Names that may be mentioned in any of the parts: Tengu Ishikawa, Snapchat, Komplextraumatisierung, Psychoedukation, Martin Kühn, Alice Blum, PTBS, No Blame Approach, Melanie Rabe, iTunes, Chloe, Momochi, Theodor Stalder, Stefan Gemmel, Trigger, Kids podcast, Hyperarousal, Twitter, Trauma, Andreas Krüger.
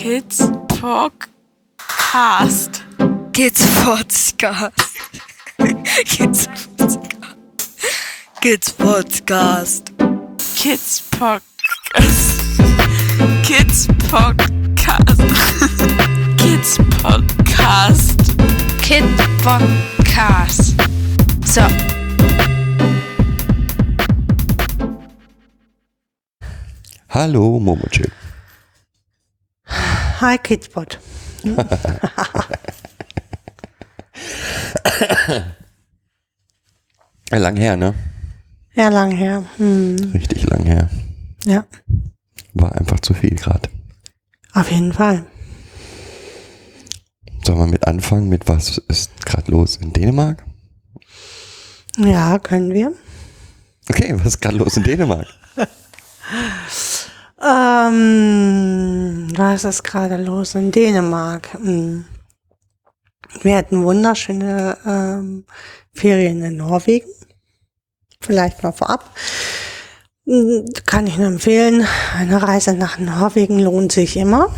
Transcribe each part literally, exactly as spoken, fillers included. Kids Podcast. Kids Podcast. Kids Podcast. Kids Podcast. Kids Podcast. Kids Podcast. Kids Podcast. Kids Podcast. So. Hallo, Momochi. Hi, Kidspot. Lang her, ne? Ja, lang her. Hm. Richtig lang her. Ja. War einfach zu viel gerade. Auf jeden Fall. Sollen wir mit anfangen, mit was ist gerade los in Dänemark? Ja, können wir. Okay, was ist gerade los in Dänemark? Ähm, was ist gerade los in Dänemark? Wir hatten wunderschöne ähm, Ferien in Norwegen. Vielleicht mal vorab. Kann ich nur empfehlen. Eine Reise nach Norwegen lohnt sich immer.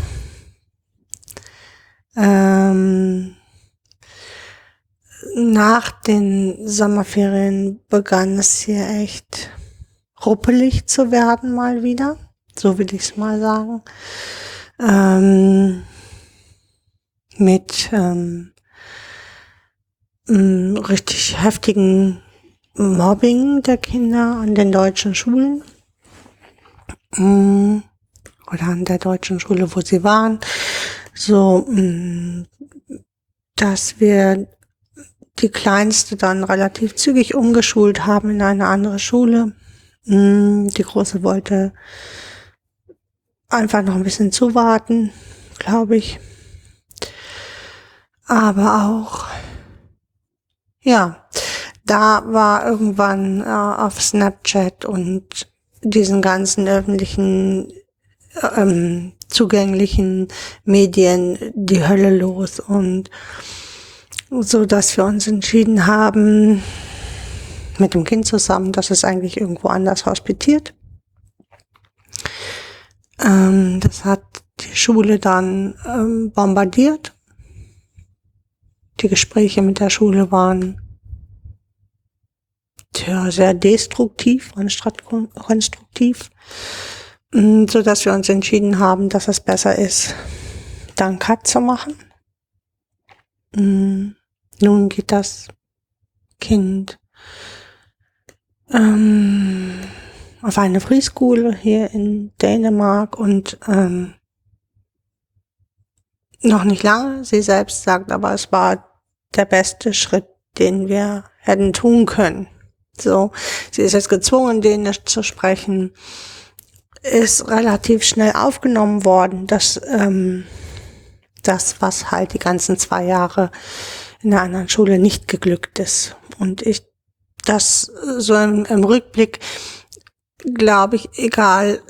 Ähm, nach den Sommerferien begann es hier echt ruppelig zu werden mal wieder. So will ich es mal sagen, ähm, mit ähm, richtig heftigen Mobbing der Kinder an den deutschen Schulen ähm, oder an der deutschen Schule, wo sie waren, so ähm, dass wir die Kleinste dann relativ zügig umgeschult haben in eine andere Schule. Ähm, die Große wollte einfach noch ein bisschen zuwarten, glaube ich. Aber auch, ja, da war irgendwann äh, auf Snapchat und diesen ganzen öffentlichen, ähm, zugänglichen Medien die Hölle los. Und so, dass wir uns entschieden haben, mit dem Kind zusammen, dass es eigentlich irgendwo anders hospitiert. Das hat die Schule dann ähm, bombardiert. Die Gespräche mit der Schule waren tja, sehr destruktiv, konstruktiv, sodass wir uns entschieden haben, dass es besser ist, dann Cut zu machen. Nun geht das Kind ähm, auf eine Preschool hier in Dänemark und ähm, noch nicht lange. Sie selbst sagt aber, es war der beste Schritt, den wir hätten tun können. So, sie ist jetzt gezwungen, Dänisch zu sprechen, ist relativ schnell aufgenommen worden, dass ähm, das, was halt die ganzen zwei Jahre in einer anderen Schule nicht geglückt ist. Und ich das so im, im Rückblick glaube ich, egal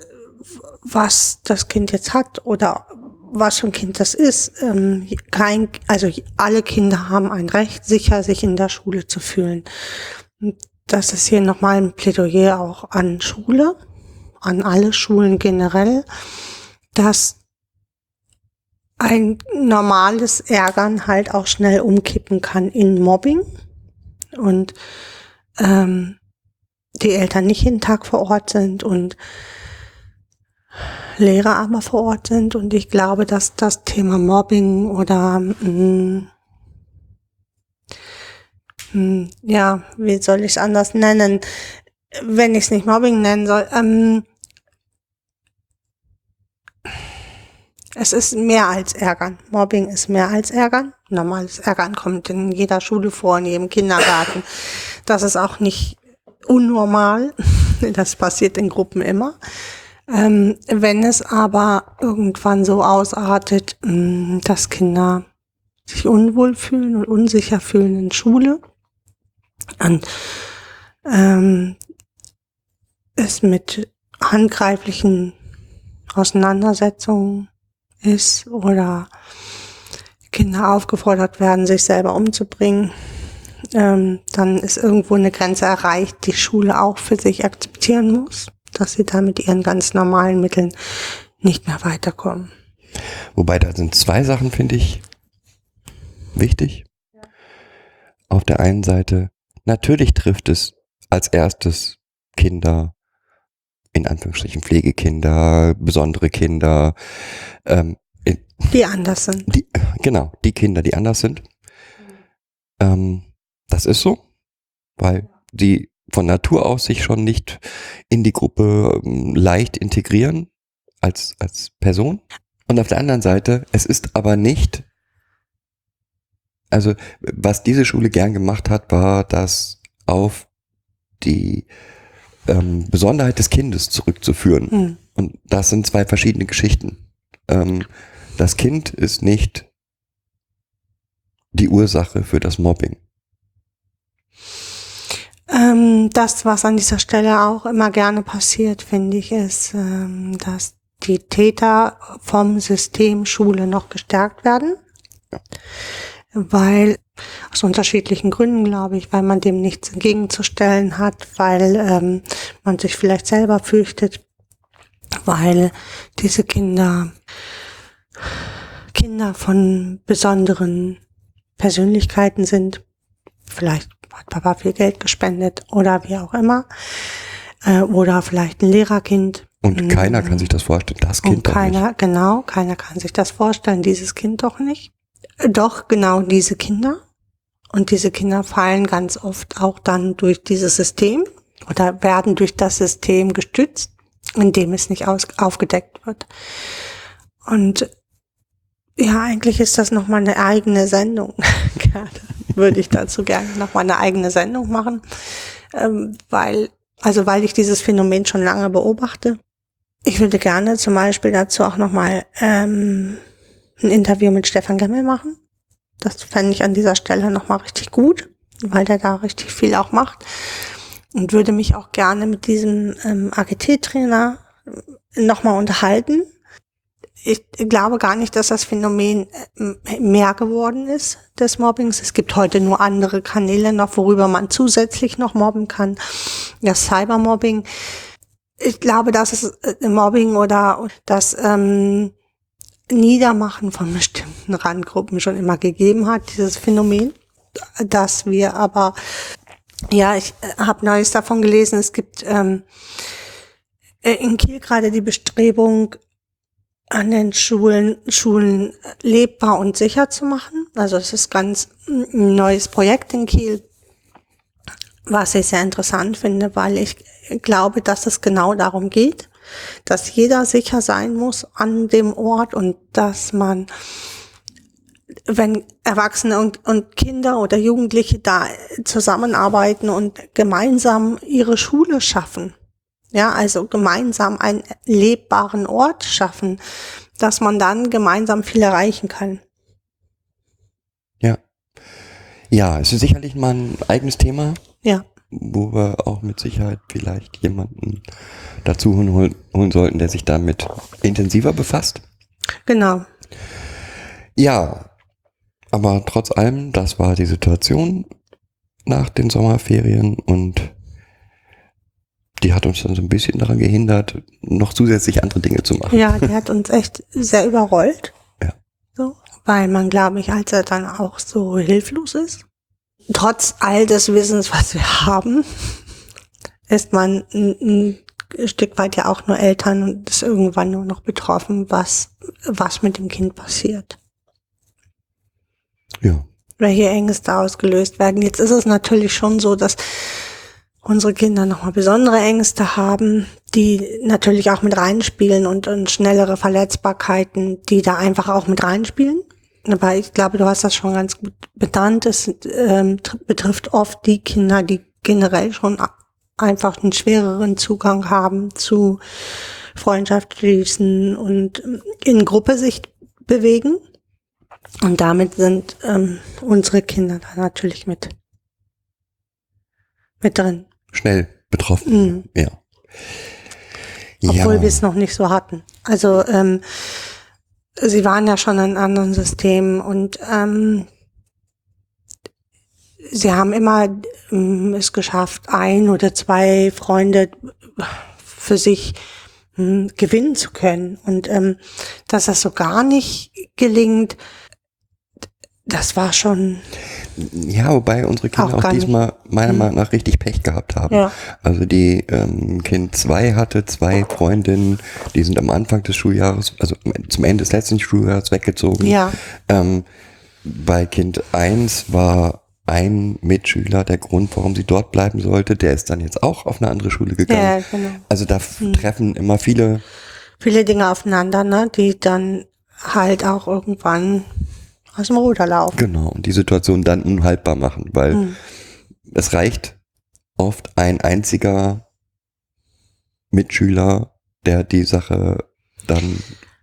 was das Kind jetzt hat oder was für ein Kind das ist, ähm, kein, also alle Kinder haben ein Recht, sicher sich in der Schule zu fühlen. Das ist hier nochmal ein Plädoyer auch an Schule, an alle Schulen generell, dass ein normales Ärgern halt auch schnell umkippen kann in Mobbing und ähm, die Eltern nicht jeden Tag vor Ort sind und Lehrer aber vor Ort sind. Und ich glaube, dass das Thema Mobbing oder mh, mh, ja, wie soll ich es anders nennen, wenn ich es nicht Mobbing nennen soll, ähm, es ist mehr als Ärgern. Mobbing ist mehr als Ärgern. Normales Ärgern kommt in jeder Schule vor, in jedem Kindergarten. Das ist auch nicht unnormal, das passiert in Gruppen immer. Ähm, wenn es aber irgendwann so ausartet, dass Kinder sich unwohl fühlen und unsicher fühlen in Schule und ähm, es mit handgreiflichen Auseinandersetzungen ist oder Kinder aufgefordert werden, sich selber umzubringen, Ähm, dann ist irgendwo eine Grenze erreicht, die Schule auch für sich akzeptieren muss, dass sie da mit ihren ganz normalen Mitteln nicht mehr weiterkommen. Wobei, da sind zwei Sachen, finde ich, wichtig. Ja. Auf der einen Seite, natürlich trifft es als erstes Kinder, in Anführungsstrichen Pflegekinder, besondere Kinder. Ähm, die anders sind. Die, genau, die Kinder, die anders sind. Mhm. Ähm, das ist so, weil die von Natur aus sich schon nicht in die Gruppe leicht integrieren als, als Person. Und auf der anderen Seite, es ist aber nicht, also was diese Schule gern gemacht hat, war, dass auf die ähm, Besonderheit des Kindes zurückzuführen. Mhm. Und das sind zwei verschiedene Geschichten. Ähm, das Kind ist nicht die Ursache für das Mobbing. Das, was an dieser Stelle auch immer gerne passiert, finde ich, ist, dass die Täter vom System Schule noch gestärkt werden, ja. Weil aus unterschiedlichen Gründen, glaube ich, weil man dem nichts entgegenzustellen hat, weil ähm, man sich vielleicht selber fürchtet, weil diese Kinder Kinder von besonderen Persönlichkeiten sind, vielleicht hat Papa viel Geld gespendet oder wie auch immer. Äh, oder vielleicht ein Lehrerkind. Und keiner kann sich das vorstellen, das Kind doch nicht. Genau, keiner kann sich das vorstellen, dieses Kind doch nicht. Doch, genau diese Kinder. Und diese Kinder fallen ganz oft auch dann durch dieses System oder werden durch das System gestützt, indem es nicht aus- aufgedeckt wird. Und ja, eigentlich ist das nochmal eine eigene Sendung. Würde ich dazu gerne nochmal eine eigene Sendung machen, ähm, weil, also weil ich dieses Phänomen schon lange beobachte. Ich würde gerne zum Beispiel dazu auch nochmal ähm, ein Interview mit Stefan Gemmel machen. Das fände ich an dieser Stelle nochmal richtig gut, weil der da richtig viel auch macht. Und würde mich auch gerne mit diesem ähm, A G T-Trainer nochmal unterhalten. Ich glaube gar nicht, dass das Phänomen mehr geworden ist des Mobbings. Es gibt heute nur andere Kanäle noch, worüber man zusätzlich noch mobben kann. Das Cybermobbing. Ich glaube, dass es Mobbing oder das ähm, Niedermachen von bestimmten Randgruppen schon immer gegeben hat, dieses Phänomen. Dass wir aber, ja, ich habe Neues davon gelesen, es gibt ähm, in Kiel gerade die Bestrebung, an den Schulen, Schulen lebbar und sicher zu machen. Also das ist ganz ein neues Projekt in Kiel, was ich sehr interessant finde, weil ich glaube, dass es genau darum geht, dass jeder sicher sein muss an dem Ort und dass man, wenn Erwachsene und, und Kinder oder Jugendliche da zusammenarbeiten und gemeinsam ihre Schule schaffen. Ja, also gemeinsam einen lebbaren Ort schaffen, dass man dann gemeinsam viel erreichen kann. Ja. Ja, es ist sicherlich mal ein eigenes Thema. Ja. Wo wir auch mit Sicherheit vielleicht jemanden dazu holen, holen sollten, der sich damit intensiver befasst. Genau. Ja, aber trotz allem, das war die Situation nach den Sommerferien und die hat uns dann so ein bisschen daran gehindert, noch zusätzlich andere Dinge zu machen. Ja, die hat uns echt sehr überrollt. Ja. So, weil man, glaube ich, als er dann auch so hilflos ist. Trotz all des Wissens, was wir haben, ist man ein, ein Stück weit ja auch nur Eltern und ist irgendwann nur noch betroffen, was, was mit dem Kind passiert. Ja. Welche Ängste ausgelöst werden. Jetzt ist es natürlich schon so, dass unsere Kinder nochmal besondere Ängste haben, die natürlich auch mit reinspielen und, und schnellere Verletzbarkeiten, die da einfach auch mit reinspielen. Aber ich glaube, du hast das schon ganz gut benannt. Es ähm, betrifft oft die Kinder, die generell schon einfach einen schwereren Zugang haben zu Freundschaftsschließen und in Gruppe sich bewegen. Und damit sind ähm, unsere Kinder da natürlich mit, mit drin. Schnell betroffen, mhm. Ja. Obwohl ja. Wir es noch nicht so hatten. Also ähm, sie waren ja schon in anderen Systemen und ähm, sie haben immer ähm, es geschafft, ein oder zwei Freunde für sich mh, gewinnen zu können. Und ähm, dass das so gar nicht gelingt, das war schon... Ja, wobei unsere Kinder auch, auch diesmal meiner Meinung nach richtig Pech gehabt haben. Ja. Also die ähm, Kind zwei hatte zwei Freundinnen, die sind am Anfang des Schuljahres, also zum Ende des letzten Schuljahres weggezogen. Ja. Ähm, bei Kind eins war ein Mitschüler der Grund, warum sie dort bleiben sollte. Der ist dann jetzt auch auf eine andere Schule gegangen. Ja, genau. Also da hm. treffen immer viele... Viele Dinge aufeinander, ne, die dann halt auch irgendwann... aus dem Ruder laufen. Genau, und die Situation dann unhaltbar machen, weil hm. es reicht oft ein einziger Mitschüler, der die Sache dann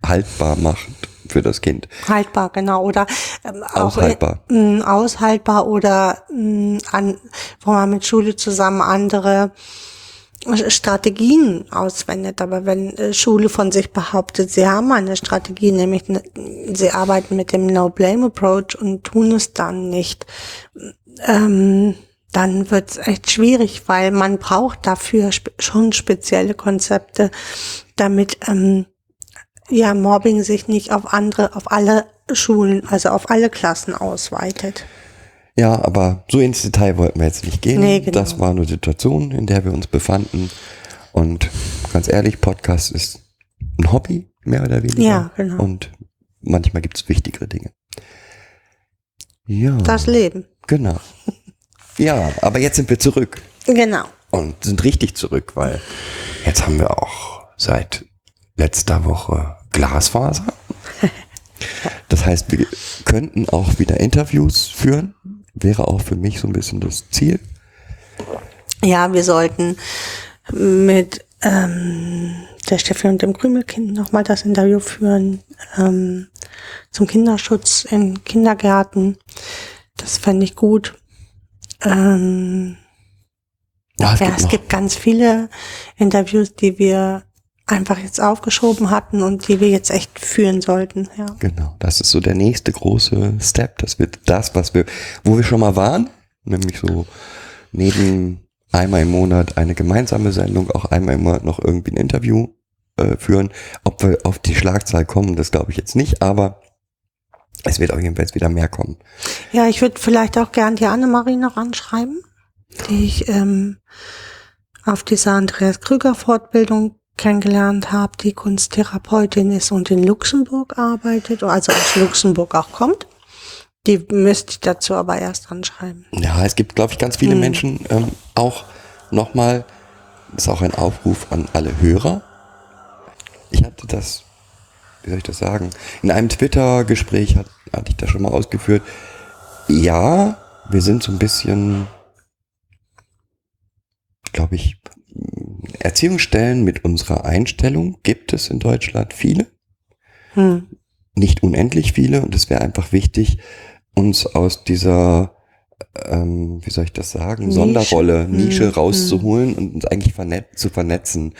haltbar macht für das Kind. Haltbar, genau, oder ähm, aushaltbar. Auch, äh, aushaltbar oder äh, an, wo man mit Schule zusammen andere Strategien auswendet, aber wenn Schule von sich behauptet, sie haben eine Strategie, nämlich ne, sie arbeiten mit dem No Blame Approach und tun es dann nicht, ähm, dann wird es echt schwierig, weil man braucht dafür sp- schon spezielle Konzepte, damit ähm, ja Mobbing sich nicht auf andere, auf alle Schulen, also auf alle Klassen ausweitet. Ja, aber so ins Detail wollten wir jetzt nicht gehen. Nee, genau. Das war eine Situation, in der wir uns befanden. Und ganz ehrlich, Podcast ist ein Hobby, mehr oder weniger. Ja, genau. Und manchmal gibt es wichtigere Dinge. Ja. Das Leben. Genau. Ja, aber jetzt sind wir zurück. Genau. Und sind richtig zurück, weil jetzt haben wir auch seit letzter Woche Glasfaser. Das heißt, wir könnten auch wieder Interviews führen. Wäre auch für mich so ein bisschen das Ziel. Ja, wir sollten mit ähm, der Steffi und dem Krümelkind nochmal das Interview führen ähm, zum Kinderschutz in Kindergärten. Das fände ich gut. Ähm, ja, es, ja, gibt, es gibt ganz viele Interviews, die wir einfach jetzt aufgeschoben hatten und die wir jetzt echt führen sollten. Ja. Genau, das ist so der nächste große Step. Das wird das, was wir, wo wir schon mal waren, nämlich so neben einmal im Monat eine gemeinsame Sendung, auch einmal im Monat noch irgendwie ein Interview äh, führen. Ob wir auf die Schlagzahl kommen, das glaube ich jetzt nicht, aber es wird auf jeden Fall jetzt wieder mehr kommen. Ja, ich würde vielleicht auch gern die Annemarie noch anschreiben, die ich ähm, auf dieser Andreas Krüger Fortbildung kennengelernt habe, die Kunsttherapeutin ist und in Luxemburg arbeitet, also aus Luxemburg auch kommt. Die müsste ich dazu aber erst anschreiben. Ja, es gibt, glaube ich, ganz viele mhm. Menschen, ähm, auch nochmal, das ist auch ein Aufruf an alle Hörer. Ich hatte das, wie soll ich das sagen, in einem Twitter-Gespräch hat, hatte ich das schon mal ausgeführt. Ja, wir sind so ein bisschen, glaube ich, Erziehungsstellen mit unserer Einstellung gibt es in Deutschland viele, hm. nicht unendlich viele, und es wäre einfach wichtig, uns aus dieser, ähm, wie soll ich das sagen, Nische. Sonderrolle, Nische hm. rauszuholen und uns eigentlich vernet- zu vernetzen.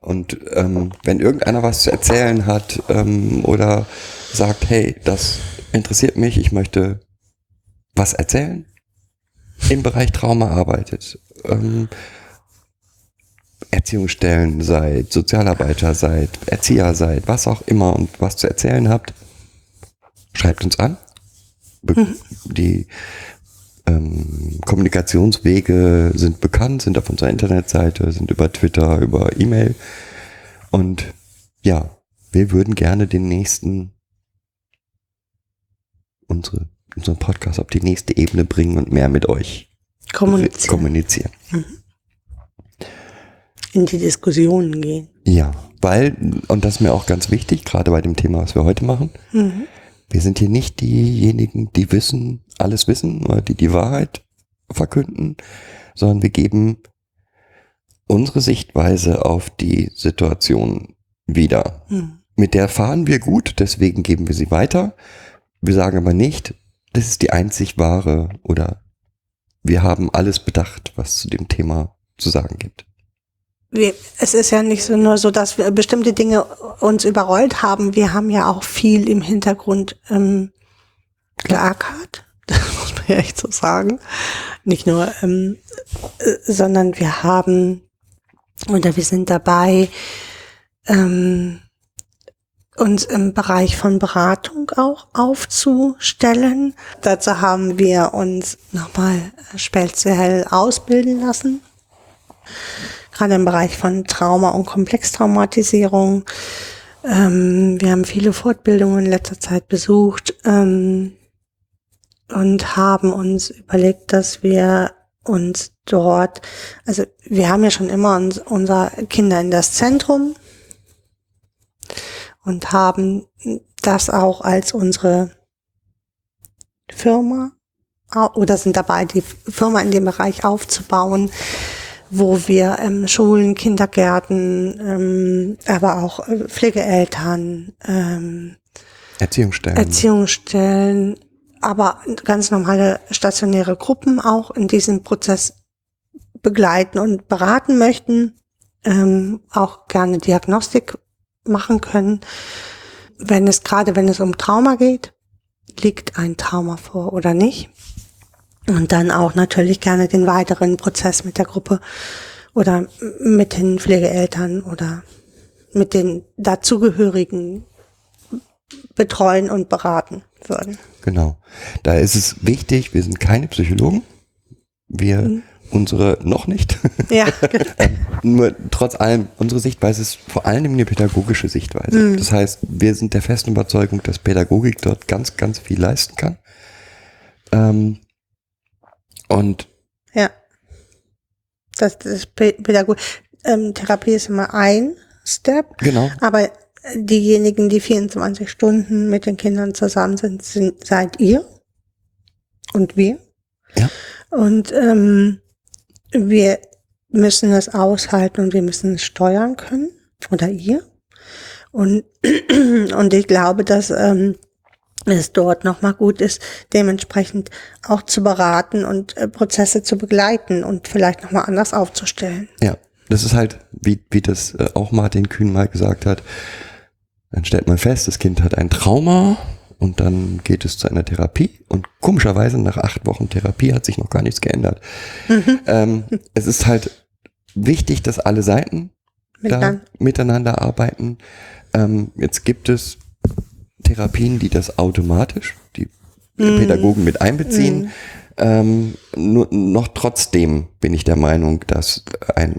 Und ähm, wenn irgendeiner was zu erzählen hat ähm, oder sagt, hey, das interessiert mich, ich möchte was erzählen, im Bereich Trauma arbeitet, ähm, Erziehungsstellen seid, Sozialarbeiter seid, Erzieher seid, was auch immer und was zu erzählen habt, schreibt uns an. Be- mhm. Die ähm, Kommunikationswege sind bekannt, sind auf unserer Internetseite, sind über Twitter, über E-Mail. Und ja, wir würden gerne den nächsten, unsere, unseren Podcast auf die nächste Ebene bringen und mehr mit euch kommunizieren. kommunizieren. Mhm. In die Diskussionen gehen. Ja, weil, und das ist mir auch ganz wichtig, gerade bei dem Thema, was wir heute machen, mhm. wir sind hier nicht diejenigen, die wissen, alles wissen oder die die Wahrheit verkünden, sondern wir geben unsere Sichtweise auf die Situation wieder. Mhm. Mit der fahren wir gut, deswegen geben wir sie weiter. Wir sagen aber nicht, das ist die einzig wahre oder wir haben alles bedacht, was zu dem Thema zu sagen gibt. Es ist ja nicht so nur so, dass wir bestimmte Dinge uns überrollt haben. Wir haben ja auch viel im Hintergrund ähm, geackert, das muss man ja echt so sagen. Nicht nur, ähm, äh, sondern wir haben, oder wir sind dabei, ähm, uns im Bereich von Beratung auch aufzustellen. Dazu haben wir uns nochmal speziell ausbilden lassen, gerade im Bereich von Trauma und Komplextraumatisierung. Ähm, wir haben viele Fortbildungen in letzter Zeit besucht ähm, und haben uns überlegt, dass wir uns dort, also wir haben ja schon immer uns, unsere Kinder in das Zentrum und haben das auch als unsere Firma oder sind dabei, die Firma in dem Bereich aufzubauen, wo wir ähm, Schulen, Kindergärten, ähm, aber auch äh, Pflegeeltern, ähm, Erziehungsstellen. Erziehungsstellen, aber ganz normale stationäre Gruppen auch in diesem Prozess begleiten und beraten möchten, ähm, auch gerne Diagnostik machen können. Wenn es gerade, wenn es um Trauma geht, liegt ein Trauma vor oder nicht? Und dann auch natürlich gerne den weiteren Prozess mit der Gruppe oder mit den Pflegeeltern oder mit den dazugehörigen betreuen und beraten würden. Genau. Da ist es wichtig, wir sind keine Psychologen. Wir, mhm. unsere noch nicht. Ja. Nur trotz allem, unsere Sichtweise ist vor allem eine pädagogische Sichtweise. Mhm. Das heißt, wir sind der festen Überzeugung, dass Pädagogik dort ganz, ganz viel leisten kann. Ähm, Und ja, das, das ist Pädagogik. Ähm, Therapie ist immer ein Step. Genau. Aber diejenigen, die vierundzwanzig Stunden mit den Kindern zusammen sind, sind seid ihr und wir. Ja. Und ähm, wir müssen das aushalten und wir müssen es steuern können oder ihr. Und und ich glaube, dass ähm, es dort nochmal gut ist, dementsprechend auch zu beraten und äh, Prozesse zu begleiten und vielleicht nochmal anders aufzustellen. Ja, das ist halt, wie, wie das äh, auch Martin Kühn mal gesagt hat, dann stellt man fest, das Kind hat ein Trauma und dann geht es zu einer Therapie und komischerweise nach acht Wochen Therapie hat sich noch gar nichts geändert. Mhm. Ähm, es ist halt wichtig, dass alle Seiten miteinander, da miteinander arbeiten. Ähm, jetzt gibt es Therapien, die das automatisch, die mm. Pädagogen mit einbeziehen. Mm. Ähm, nur, noch trotzdem bin ich der Meinung, dass eine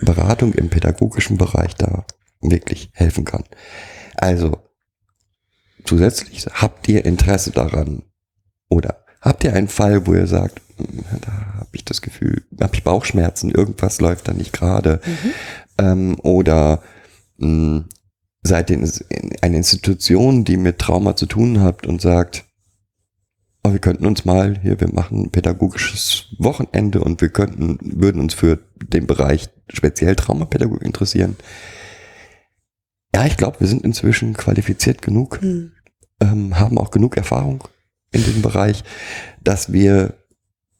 Beratung im pädagogischen Bereich da wirklich helfen kann. Also zusätzlich, habt ihr Interesse daran oder habt ihr einen Fall, wo ihr sagt, da habe ich das Gefühl, habe ich Bauchschmerzen, irgendwas läuft da nicht gerade. Mhm. Ähm, oder mh, seid ihr eine Institution, die mit Trauma zu tun hat und sagt, oh, wir könnten uns mal hier, wir machen ein pädagogisches Wochenende und wir könnten, würden uns für den Bereich speziell Traumapädagogik interessieren. Ja, ich glaube, wir sind inzwischen qualifiziert genug, mhm. ähm, haben auch genug Erfahrung in diesem Bereich, dass wir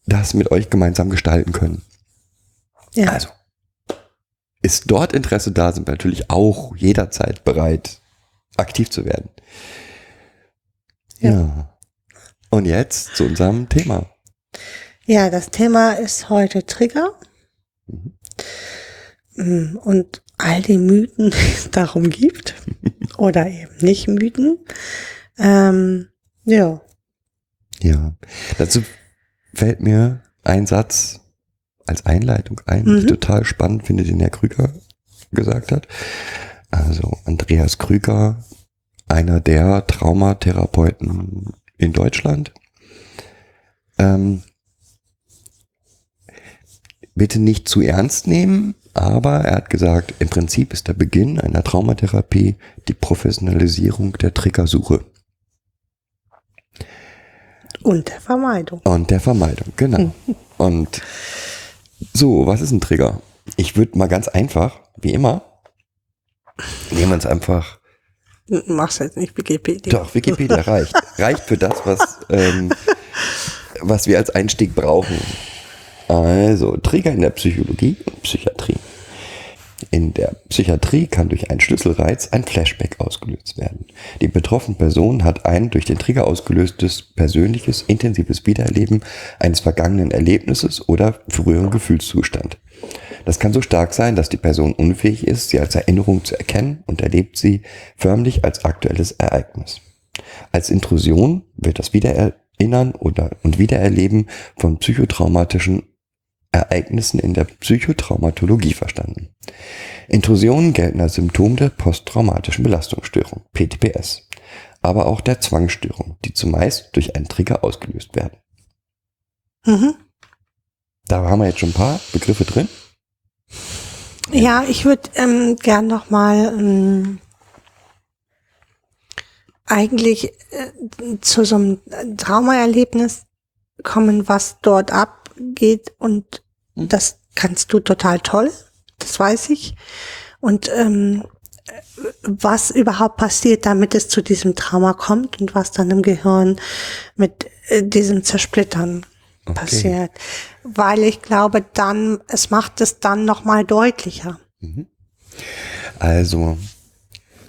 das mit euch gemeinsam gestalten können. Ja. Also. Ist dort Interesse da, sind wir natürlich auch jederzeit bereit, aktiv zu werden. Ja. ja. Und jetzt zu unserem Thema. Ja, das Thema ist heute Trigger. Mhm. Und all die Mythen, die es darum gibt. Oder eben nicht Mythen. Ähm, ja. Ja. Dazu fällt mir ein Satz als Einleitung ein, mhm. die total spannend finde, den Herr Krüger gesagt hat. Also Andreas Krüger, einer der Traumatherapeuten in Deutschland. Ähm, bitte nicht zu ernst nehmen, aber er hat gesagt, im Prinzip ist der Beginn einer Traumatherapie die Professionalisierung der Triggersuche. Und der Vermeidung. Und der Vermeidung, genau. Und so, was ist ein Trigger? Ich würde mal ganz einfach, wie immer, nehmen wir uns einfach. Mach's jetzt nicht Wikipedia. Doch, Wikipedia reicht. Reicht für das, was, ähm, was wir als Einstieg brauchen. Also, Trigger in der Psychologie und Psychiatrie. In der Psychiatrie kann durch einen Schlüsselreiz ein Flashback ausgelöst werden. Die betroffene Person hat ein durch den Trigger ausgelöstes, persönliches, intensives Wiedererleben eines vergangenen Erlebnisses oder früheren Gefühlszustand. Das kann so stark sein, dass die Person unfähig ist, sie als Erinnerung zu erkennen und erlebt sie förmlich als aktuelles Ereignis. Als Intrusion wird das Wiedererinnern oder und Wiedererleben von psychotraumatischen Ereignissen in der Psychotraumatologie verstanden. Intrusionen gelten als Symptom der posttraumatischen Belastungsstörung, P T B S, aber auch der Zwangsstörung, die zumeist durch einen Trigger ausgelöst werden. Mhm. Da haben wir jetzt schon ein paar Begriffe drin. Ja, ja ich würde ähm, gern nochmal ähm, eigentlich äh, zu so einem Traumaerlebnis kommen, was dort abgeht, und mhm. das kannst du total toll, das weiß ich. Und ähm, was überhaupt passiert, damit es zu diesem Trauma kommt und was dann im Gehirn mit äh, diesem Zersplittern Okay. passiert, weil ich glaube, dann es macht es dann nochmal deutlicher. Also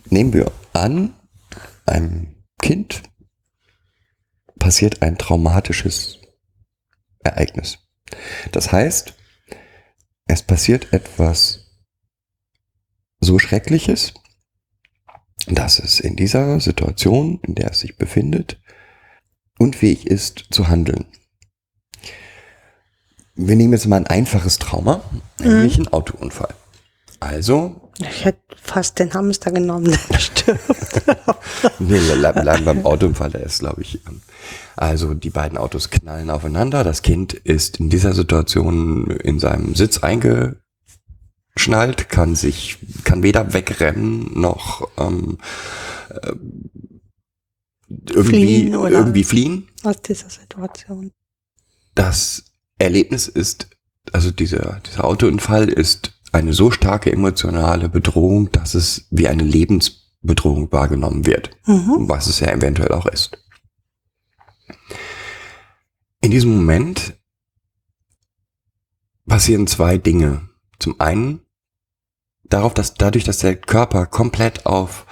nehmen wir an, einem Kind passiert ein traumatisches Ereignis. Das heißt, es passiert etwas so Schreckliches, dass es in dieser Situation, in der es sich befindet, unfähig ist zu handeln. Wir nehmen jetzt mal ein einfaches Trauma, nämlich mhm. einen Autounfall. Also. Ich hätte fast den Hamster genommen, der stirbt. Nee, wir bleiben beim Autounfall, der ist, glaube ich. Also die beiden Autos knallen aufeinander. Das Kind ist in dieser Situation in seinem Sitz eingeschnallt, kann sich, kann weder wegrennen noch ähm, irgendwie fliehen, oder irgendwie fliehen. Aus dieser Situation. Das Erlebnis ist, also dieser, dieser Autounfall ist eine so starke emotionale Bedrohung, dass es wie eine Lebensbedrohung wahrgenommen wird, mhm. was es ja eventuell auch ist. In diesem Moment passieren zwei Dinge. Zum einen darauf, dass dadurch, dass der Körper komplett auf,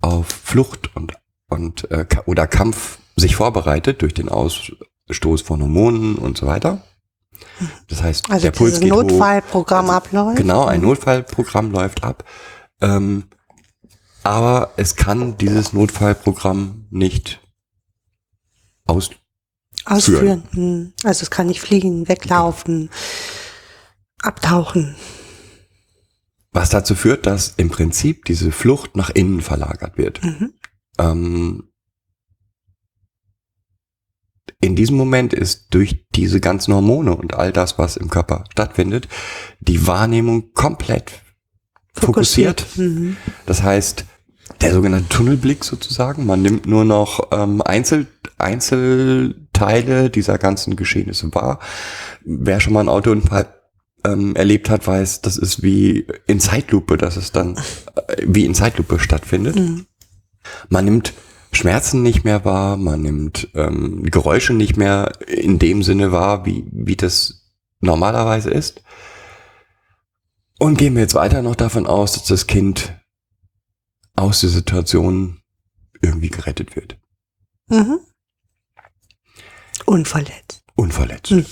auf Flucht und, und äh, oder Kampf sich vorbereitet durch den Ausstoß von Hormonen und so weiter. Das heißt, also der Puls geht hoch. Also dieses Notfallprogramm abläuft. Genau, ein Notfallprogramm läuft ab. Ähm, aber es kann dieses Notfallprogramm nicht aus- ausführen. Führen. Also es kann nicht fliegen, weglaufen, ja. abtauchen. Was dazu führt, dass im Prinzip diese Flucht nach innen verlagert wird. Mhm. Ähm, In diesem Moment ist durch diese ganzen Hormone und all das, was im Körper stattfindet, die Wahrnehmung komplett fokussiert. fokussiert. Mhm. Das heißt, der sogenannte Tunnelblick sozusagen, man nimmt nur noch ähm, Einzel- Einzelteile dieser ganzen Geschehnisse wahr. Wer schon mal einen Autounfall ähm, erlebt hat, weiß, das ist wie in Zeitlupe, dass es dann äh, wie in Zeitlupe stattfindet. Mhm. Man nimmt Schmerzen nicht mehr wahr, man nimmt ähm, Geräusche nicht mehr in dem Sinne wahr, wie, wie das normalerweise ist. Und gehen wir jetzt weiter noch davon aus, dass das Kind aus der Situation irgendwie gerettet wird. Mhm. Unverletzt. Unverletzt. Mhm.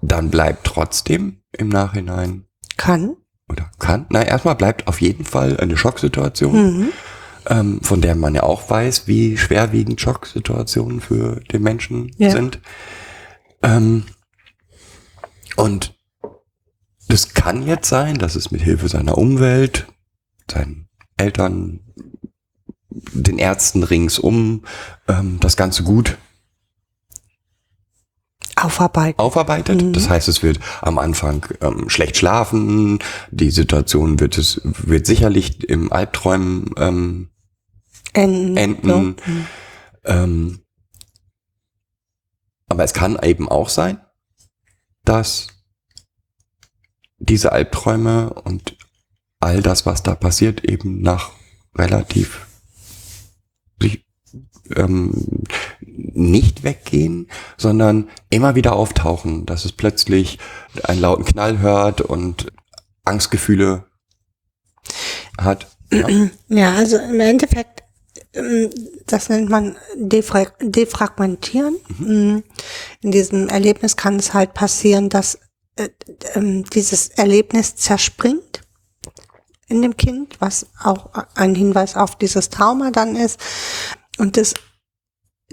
Dann bleibt trotzdem im Nachhinein. Kann. Oder kann. Na, erstmal bleibt auf jeden Fall eine Schocksituation. Mhm. Von der man ja auch weiß, wie schwerwiegend Schocksituationen für den Menschen ja. sind. Ähm, und das kann jetzt sein, dass es mit Hilfe seiner Umwelt, seinen Eltern, den Ärzten ringsum ähm, das Ganze gut Aufarbeitet. Aufarbeitet. Mhm. Das heißt, es wird am Anfang ähm, schlecht schlafen. Die Situation wird es wird sicherlich im Albträumen ähm, enden. enden. So. Mhm. Ähm, aber es kann eben auch sein, dass diese Albträume und all das, was da passiert, eben nach relativ ähm, nicht weggehen, sondern immer wieder auftauchen, dass es plötzlich einen lauten Knall hört und Angstgefühle hat. Ja, ja, also im Endeffekt, das nennt man defrag- defragmentieren. Mhm. In diesem Erlebnis kann es halt passieren, dass dieses Erlebnis zerspringt in dem Kind, was auch ein Hinweis auf dieses Trauma dann ist. Und das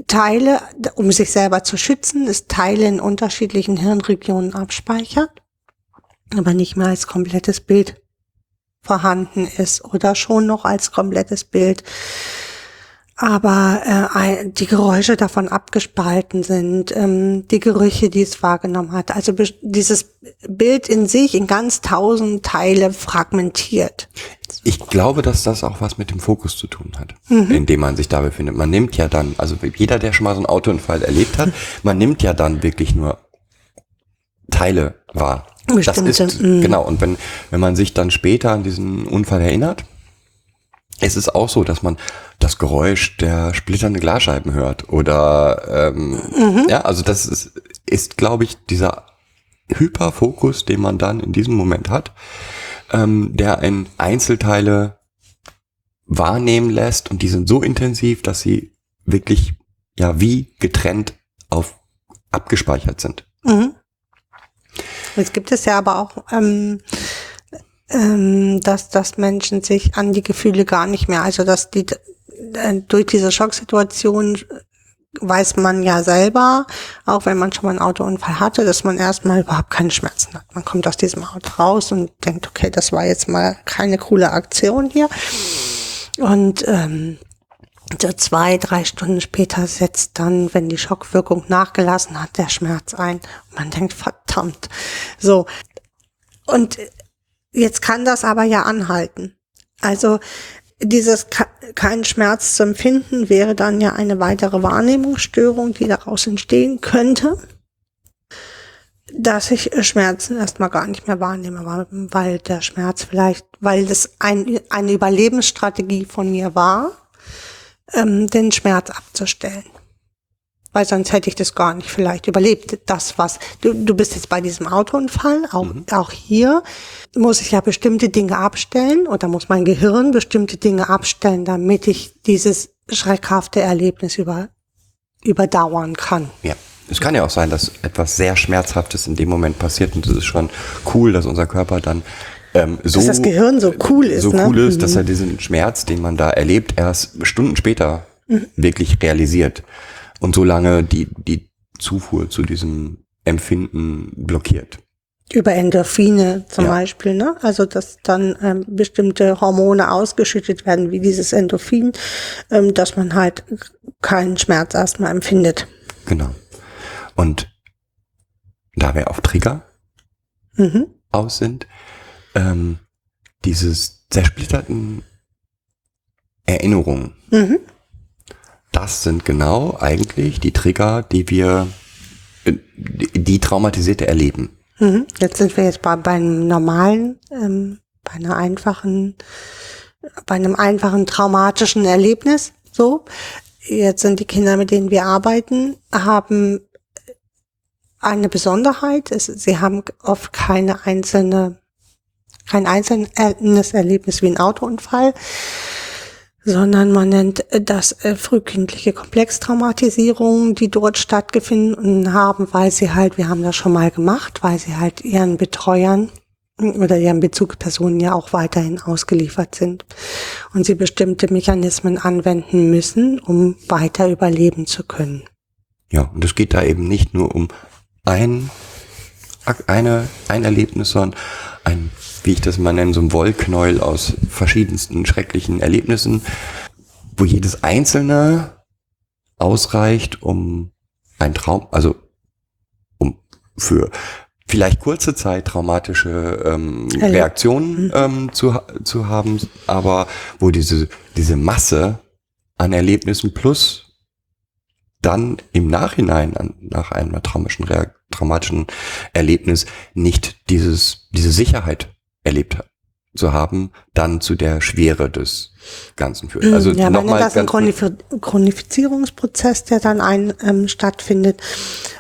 Teile, um sich selber zu schützen, ist Teile in unterschiedlichen Hirnregionen abspeichert, aber nicht mehr als komplettes Bild vorhanden ist oder schon noch als komplettes Bild, aber äh, die Geräusche davon abgespalten sind, ähm, die Gerüche, die es wahrgenommen hat. Also be- dieses Bild in sich in ganz tausend Teile fragmentiert. Ich glaube, dass das auch was mit dem Fokus zu tun hat, mhm. in dem man sich da befindet. Man nimmt ja dann, also jeder, der schon mal so einen Autounfall erlebt hat, man nimmt ja dann wirklich nur Teile wahr. Bestimmte. Das ist, mhm. genau, und wenn, wenn man sich dann später an diesen Unfall erinnert, es ist auch so, dass man das Geräusch der splitternden Glasscheiben hört oder ähm, mhm. ja, also das ist, ist glaube ich, dieser Hyperfokus, den man dann in diesem Moment hat, ähm, der einen Einzelteile wahrnehmen lässt und die sind so intensiv, dass sie wirklich ja wie getrennt auf abgespeichert sind. Mhm. Jetzt gibt es ja aber auch ähm dass dass Menschen sich an die Gefühle gar nicht mehr, also dass die durch diese Schocksituation weiß man ja selber, auch wenn man schon mal einen Autounfall hatte, dass man erstmal überhaupt keine Schmerzen hat. Man kommt aus diesem Auto raus und denkt, okay, das war jetzt mal keine coole Aktion hier. Und ähm, so zwei, drei Stunden später setzt dann, wenn die Schockwirkung nachgelassen hat, der Schmerz ein. Und man denkt, verdammt. So. Und jetzt kann das aber ja anhalten. Also dieses Ka- keinen Schmerz zu empfinden wäre dann ja eine weitere Wahrnehmungsstörung, die daraus entstehen könnte, dass ich Schmerzen erstmal gar nicht mehr wahrnehme, weil der Schmerz vielleicht, weil das ein, eine Überlebensstrategie von mir war, ähm, den Schmerz abzustellen. Weil sonst hätte ich das gar nicht vielleicht überlebt. Das, was du, du bist jetzt bei diesem Autounfall, auch, mhm. auch hier muss ich ja bestimmte Dinge abstellen oder muss mein Gehirn bestimmte Dinge abstellen, damit ich dieses schreckhafte Erlebnis über, überdauern kann. Ja, es kann ja auch sein, dass etwas sehr Schmerzhaftes in dem Moment passiert und das ist schon cool, dass unser Körper dann ähm, so, dass das Gehirn so cool ist, so cool ne? ist, dass er diesen Schmerz, den man da erlebt, erst Stunden später mhm. wirklich realisiert. Und solange die, die Zufuhr zu diesem Empfinden blockiert. Über Endorphine zum ja. Beispiel, ne? Also, dass dann ähm, bestimmte Hormone ausgeschüttet werden, wie dieses Endorphin, ähm, dass man halt keinen Schmerz erstmal empfindet. Genau. Und da wir auf Trigger mhm. aus sind, ähm, dieses zersplitterten Erinnerungen, mhm. das sind genau eigentlich die Trigger, die wir, die Traumatisierte erleben. Mhm. Jetzt sind wir jetzt bei, bei einem normalen, ähm, bei einer einfachen, bei einem einfachen traumatischen Erlebnis. So, jetzt sind die Kinder, mit denen wir arbeiten, haben eine Besonderheit. Es, sie haben oft keine einzelne, kein einzelnes Erlebnis wie ein Autounfall, sondern man nennt das frühkindliche Komplextraumatisierung, die dort stattgefunden haben, weil sie halt, wir haben das schon mal gemacht, weil sie halt ihren Betreuern oder ihren Bezugspersonen ja auch weiterhin ausgeliefert sind und sie bestimmte Mechanismen anwenden müssen, um weiter überleben zu können. Ja, und es geht da eben nicht nur um ein, eine, ein Erlebnis, sondern ein, wie ich das mal nenne, so ein Wollknäuel aus verschiedensten schrecklichen Erlebnissen, wo jedes einzelne ausreicht, um ein Traum, also um für vielleicht kurze Zeit traumatische ähm, Reaktionen ähm, zu, zu haben, aber wo diese, diese Masse an Erlebnissen plus dann im Nachhinein, an, nach einem traumatischen, Reakt- traumatischen Erlebnis, nicht dieses, diese Sicherheit erlebt zu haben, dann zu der Schwere des Ganzen führt. Also ja, noch mal das ist ein Chronif- Chronifizierungsprozess, der dann ein, ähm, stattfindet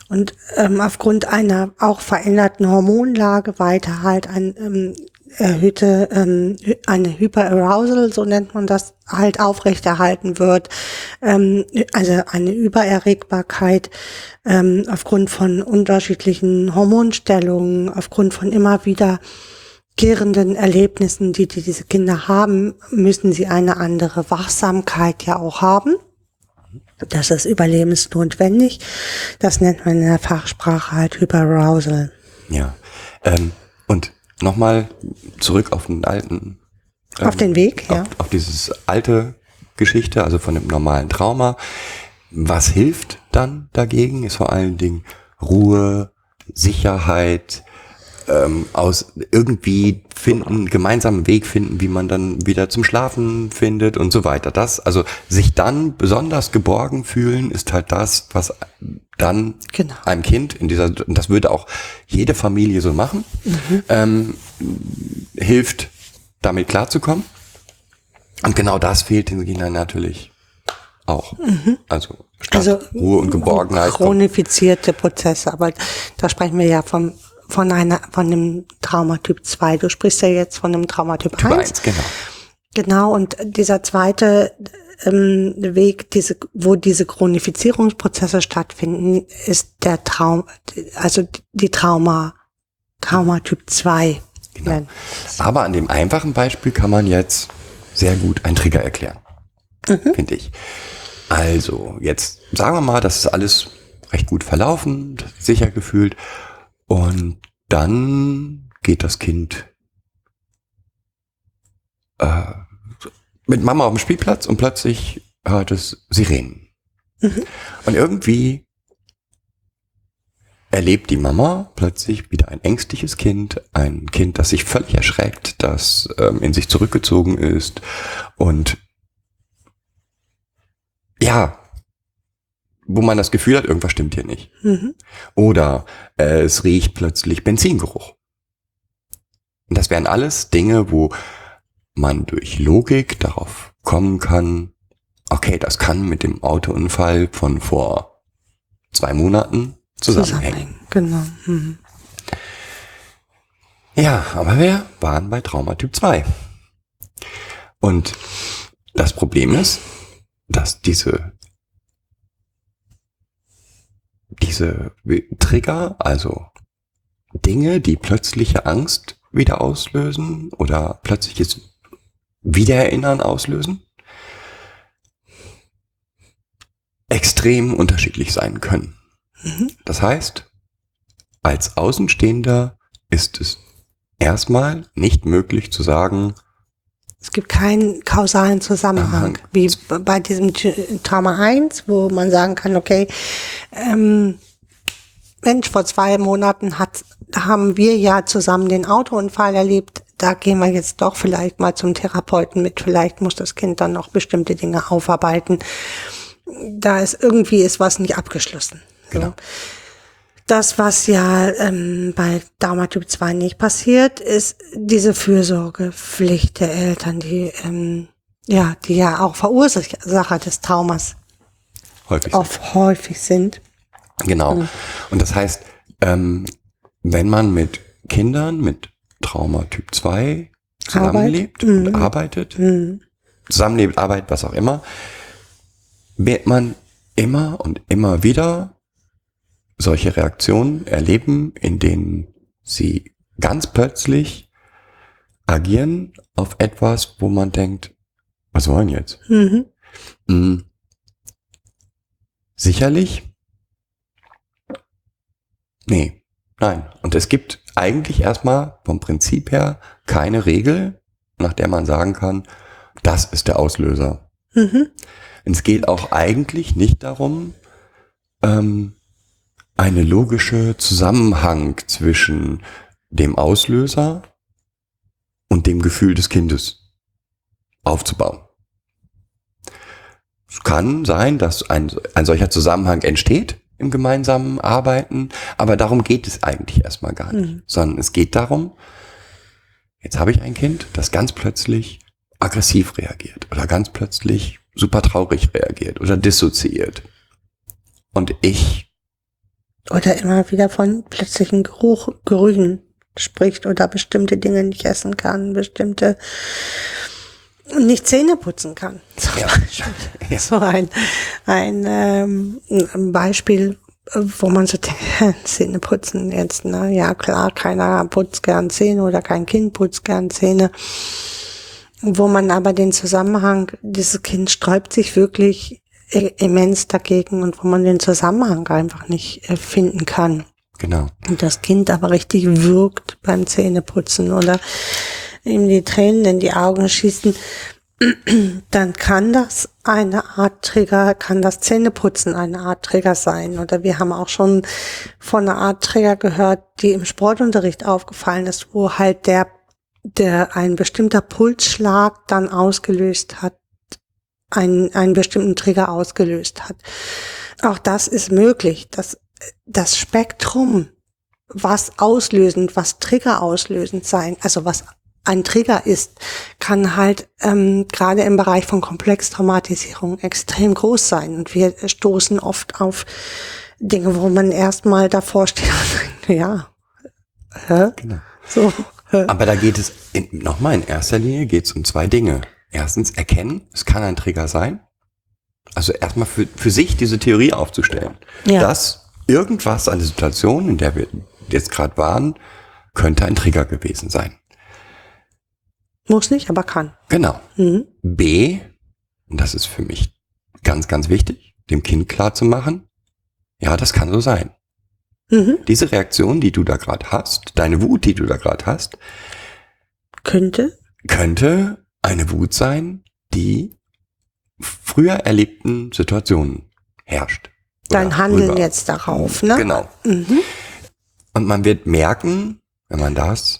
und ähm, aufgrund einer auch veränderten Hormonlage weiter halt ein ähm, erhöhte, ähm, eine Hyperarousal, so nennt man das, halt aufrechterhalten wird, ähm, also eine Übererregbarkeit ähm, aufgrund von unterschiedlichen Hormonstellungen, aufgrund von immer wieder wiederkehrenden Erlebnissen, die, die diese Kinder haben, müssen sie eine andere Wachsamkeit ja auch haben. Das ist überlebensnotwendig. Das nennt man in der Fachsprache halt Hyperarousal. Ja, ähm, und nochmal zurück auf den alten... Ähm, auf den Weg, ja. Auf, auf dieses alte Geschichte, also von dem normalen Trauma. Was hilft dann dagegen, ist vor allen Dingen Ruhe, Sicherheit, ähm, aus irgendwie finden, gemeinsamen Weg finden, wie man dann wieder zum Schlafen findet und so weiter. Das, also sich dann besonders geborgen fühlen, ist halt das, was dann genau. einem Kind in dieser, das würde auch jede Familie so machen, mhm. ähm, hilft, damit klarzukommen. Und genau das fehlt den Kindern natürlich auch. Mhm. Also, also Ruhe und Geborgenheit. Chronifizierte Prozesse, aber da sprechen wir ja vom von einer, von einem Traumatyp zwei. Du sprichst ja jetzt von einem Traumatyp eins. Genau. Genau, und dieser zweite ähm, Weg, diese, wo diese Chronifizierungsprozesse stattfinden, ist der Traum, also die Trauma, Traumatyp zwei. Genau. Nennen. Aber an dem einfachen Beispiel kann man jetzt sehr gut einen Trigger erklären. Mhm. Finde ich. Also, jetzt sagen wir mal, das ist alles recht gut verlaufen, sicher gefühlt. Und dann geht das Kind äh, mit Mama auf den Spielplatz und plötzlich hört es Sirenen. Mhm. Und irgendwie erlebt die Mama plötzlich wieder ein ängstliches Kind, ein Kind, das sich völlig erschreckt, das ähm, in sich zurückgezogen ist und ja, wo man das Gefühl hat, irgendwas stimmt hier nicht. Mhm. Oder äh, es riecht plötzlich Benzingeruch. Und das wären alles Dinge, wo man durch Logik darauf kommen kann, okay, das kann mit dem Autounfall von vor zwei Monaten zusammenhängen. Zusammenhängen, genau. Mhm. Ja, aber wir waren bei Traumatyp zwei. Und das Problem ist, dass diese Diese Trigger, also Dinge, die plötzliche Angst wieder auslösen oder plötzliches Wiedererinnern auslösen, extrem unterschiedlich sein können. Mhm. Das heißt, als Außenstehender ist es erstmal nicht möglich zu sagen, es gibt keinen kausalen Zusammenhang, aha, wie bei diesem Trauma eins, wo man sagen kann, okay, ähm, Mensch, vor zwei Monaten hat, haben wir ja zusammen den Autounfall erlebt, da gehen wir jetzt doch vielleicht mal zum Therapeuten mit, vielleicht muss das Kind dann noch bestimmte Dinge aufarbeiten. Da ist irgendwie ist was nicht abgeschlossen. So. Genau. Das, was ja ähm, bei Traumatyp zwei nicht passiert, ist diese Fürsorgepflicht der Eltern, die ähm, ja, die ja auch Verursacher des Traumas häufig oft sind. häufig sind. Genau. Mhm. Und das heißt, ähm, wenn man mit Kindern mit Traumatyp zwei zusammenlebt Arbeit. und mhm. arbeitet, mhm. zusammenlebt, arbeitet, was auch immer, wird man immer und immer wieder solche Reaktionen erleben, in denen sie ganz plötzlich agieren auf etwas, wo man denkt, was wollen jetzt? Mhm. Sicherlich? Nee, nein. Und es gibt eigentlich erstmal vom Prinzip her keine Regel, nach der man sagen kann, das ist der Auslöser. Mhm. Und es geht auch eigentlich nicht darum, ähm, eine logische Zusammenhang zwischen dem Auslöser und dem Gefühl des Kindes aufzubauen. Es kann sein, dass ein, ein solcher Zusammenhang entsteht im gemeinsamen Arbeiten, aber darum geht es eigentlich erstmal gar nicht, mhm. sondern es geht darum, jetzt habe ich ein Kind, das ganz plötzlich aggressiv reagiert oder ganz plötzlich super traurig reagiert oder dissoziiert. Und ich Oder immer wieder von plötzlichen Geruch, Gerüchen spricht oder bestimmte Dinge nicht essen kann, bestimmte nicht Zähne putzen kann. So, ja. so ein, ein, ähm, ein Beispiel, wo man so denkt, Zähne putzen jetzt, ne? Ja klar, keiner putzt gern Zähne oder kein Kind putzt gern Zähne. Wo man aber den Zusammenhang, dieses Kind sträubt sich wirklich immens dagegen und wo man den Zusammenhang einfach nicht finden kann. Genau. Und das Kind aber richtig wirkt beim Zähneputzen oder ihm die Tränen in die Augen schießen, dann kann das eine Art Trigger, kann das Zähneputzen eine Art Trigger sein. Oder wir haben auch schon von einer Art Trigger gehört, die im Sportunterricht aufgefallen ist, wo halt der, der ein bestimmter Pulsschlag dann ausgelöst hat, einen, einen bestimmten Trigger ausgelöst hat. Auch das ist möglich, dass das Spektrum, was auslösend, was Trigger auslösend sein, also was ein Trigger ist, kann halt ähm, gerade im Bereich von Komplextraumatisierung extrem groß sein. Und wir stoßen oft auf Dinge, wo man erstmal davor steht und denkt, ja, hä? Genau. So, hä? Aber da geht es, nochmal in erster Linie geht es um zwei Dinge. Erstens erkennen, es kann ein Trigger sein. Also erstmal für, für sich diese Theorie aufzustellen, ja, dass irgendwas an der Situation, in der wir jetzt gerade waren, könnte ein Trigger gewesen sein. Muss nicht, aber kann. Genau. Mhm. B, und das ist für mich ganz, ganz wichtig, dem Kind klar zu machen, ja, das kann so sein. Mhm. Diese Reaktion, die du da gerade hast, deine Wut, die du da gerade hast, könnte könnte eine Wut sein, die früher erlebten Situationen herrscht. Dein Handeln rüber. Jetzt darauf, ne? Genau. Mhm. Und man wird merken, wenn man das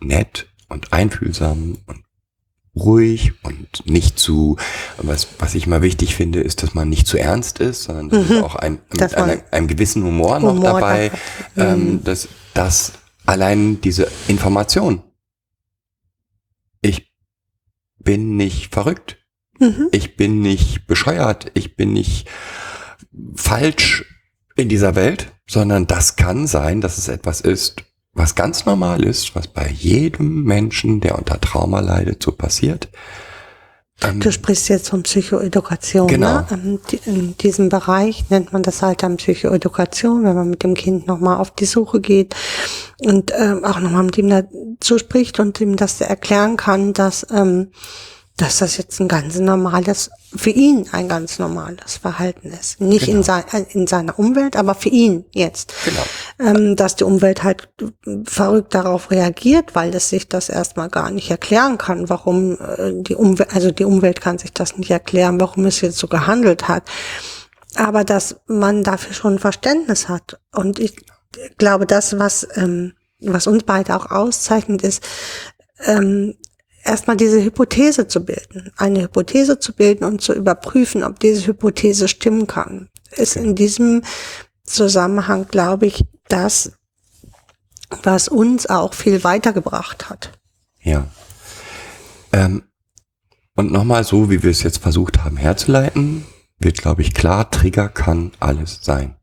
nett und einfühlsam und ruhig und nicht zu, was, was ich mal wichtig finde, ist, dass man nicht zu ernst ist, sondern dass mhm. es auch ein, mit einer, einem gewissen Humor, Humor noch dabei, da. ähm, dass, dass allein diese Information, ich bin nicht verrückt, mhm. ich bin nicht bescheuert, ich bin nicht falsch in dieser Welt, sondern das kann sein, dass es etwas ist, was ganz normal ist, was bei jedem Menschen, der unter Trauma leidet, so passiert. Ähm, du sprichst jetzt von Psychoedukation. Genau. Ne? In diesem Bereich nennt man das halt dann Psychoedukation, wenn man mit dem Kind nochmal auf die Suche geht und ähm, auch nochmal mit ihm dazu spricht und ihm das erklären kann, dass ähm, dass das jetzt ein ganz normales, für ihn ein ganz normales Verhalten ist. Nicht genau. in, sein, in seiner Umwelt, aber für ihn jetzt. Genau. Ähm, dass die Umwelt halt verrückt darauf reagiert, weil es sich das erstmal gar nicht erklären kann, warum die Umwelt, also die Umwelt kann sich das nicht erklären, warum es jetzt so gehandelt hat. Aber dass man dafür schon Verständnis hat. Und ich glaube, das, was, ähm, was uns beide auch auszeichnet, ist, ähm, erstmal diese Hypothese zu bilden, eine Hypothese zu bilden und zu überprüfen, ob diese Hypothese stimmen kann, ist in diesem Zusammenhang, glaube ich, das, was uns auch viel weitergebracht hat. Ja. Ähm, und nochmal so, wie wir es jetzt versucht haben herzuleiten, wird, glaube ich, klar, Trigger kann alles sein.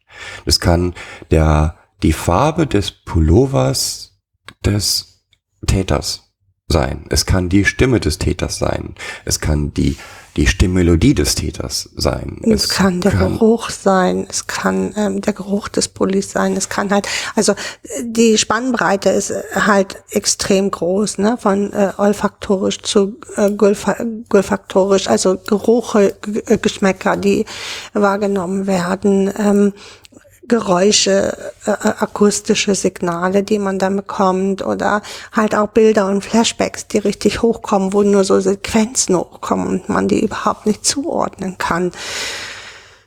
Das kann der, die Farbe des Pullovers des Täters sein. Es kann die Stimme des Täters sein. Es kann die, die Stimmmelodie des Täters sein. Es, es kann der kann Geruch sein. Es kann ähm, der Geruch des Pullis sein. Es kann halt, also die Spannbreite ist halt extrem groß, ne? Von äh, olfaktorisch zu äh, gulfaktorisch, also Geruche, G- äh, Geschmäcker, die wahrgenommen werden, ähm, Geräusche, äh, akustische Signale, die man dann bekommt oder halt auch Bilder und Flashbacks, die richtig hochkommen, wo nur so Sequenzen hochkommen und man die überhaupt nicht zuordnen kann.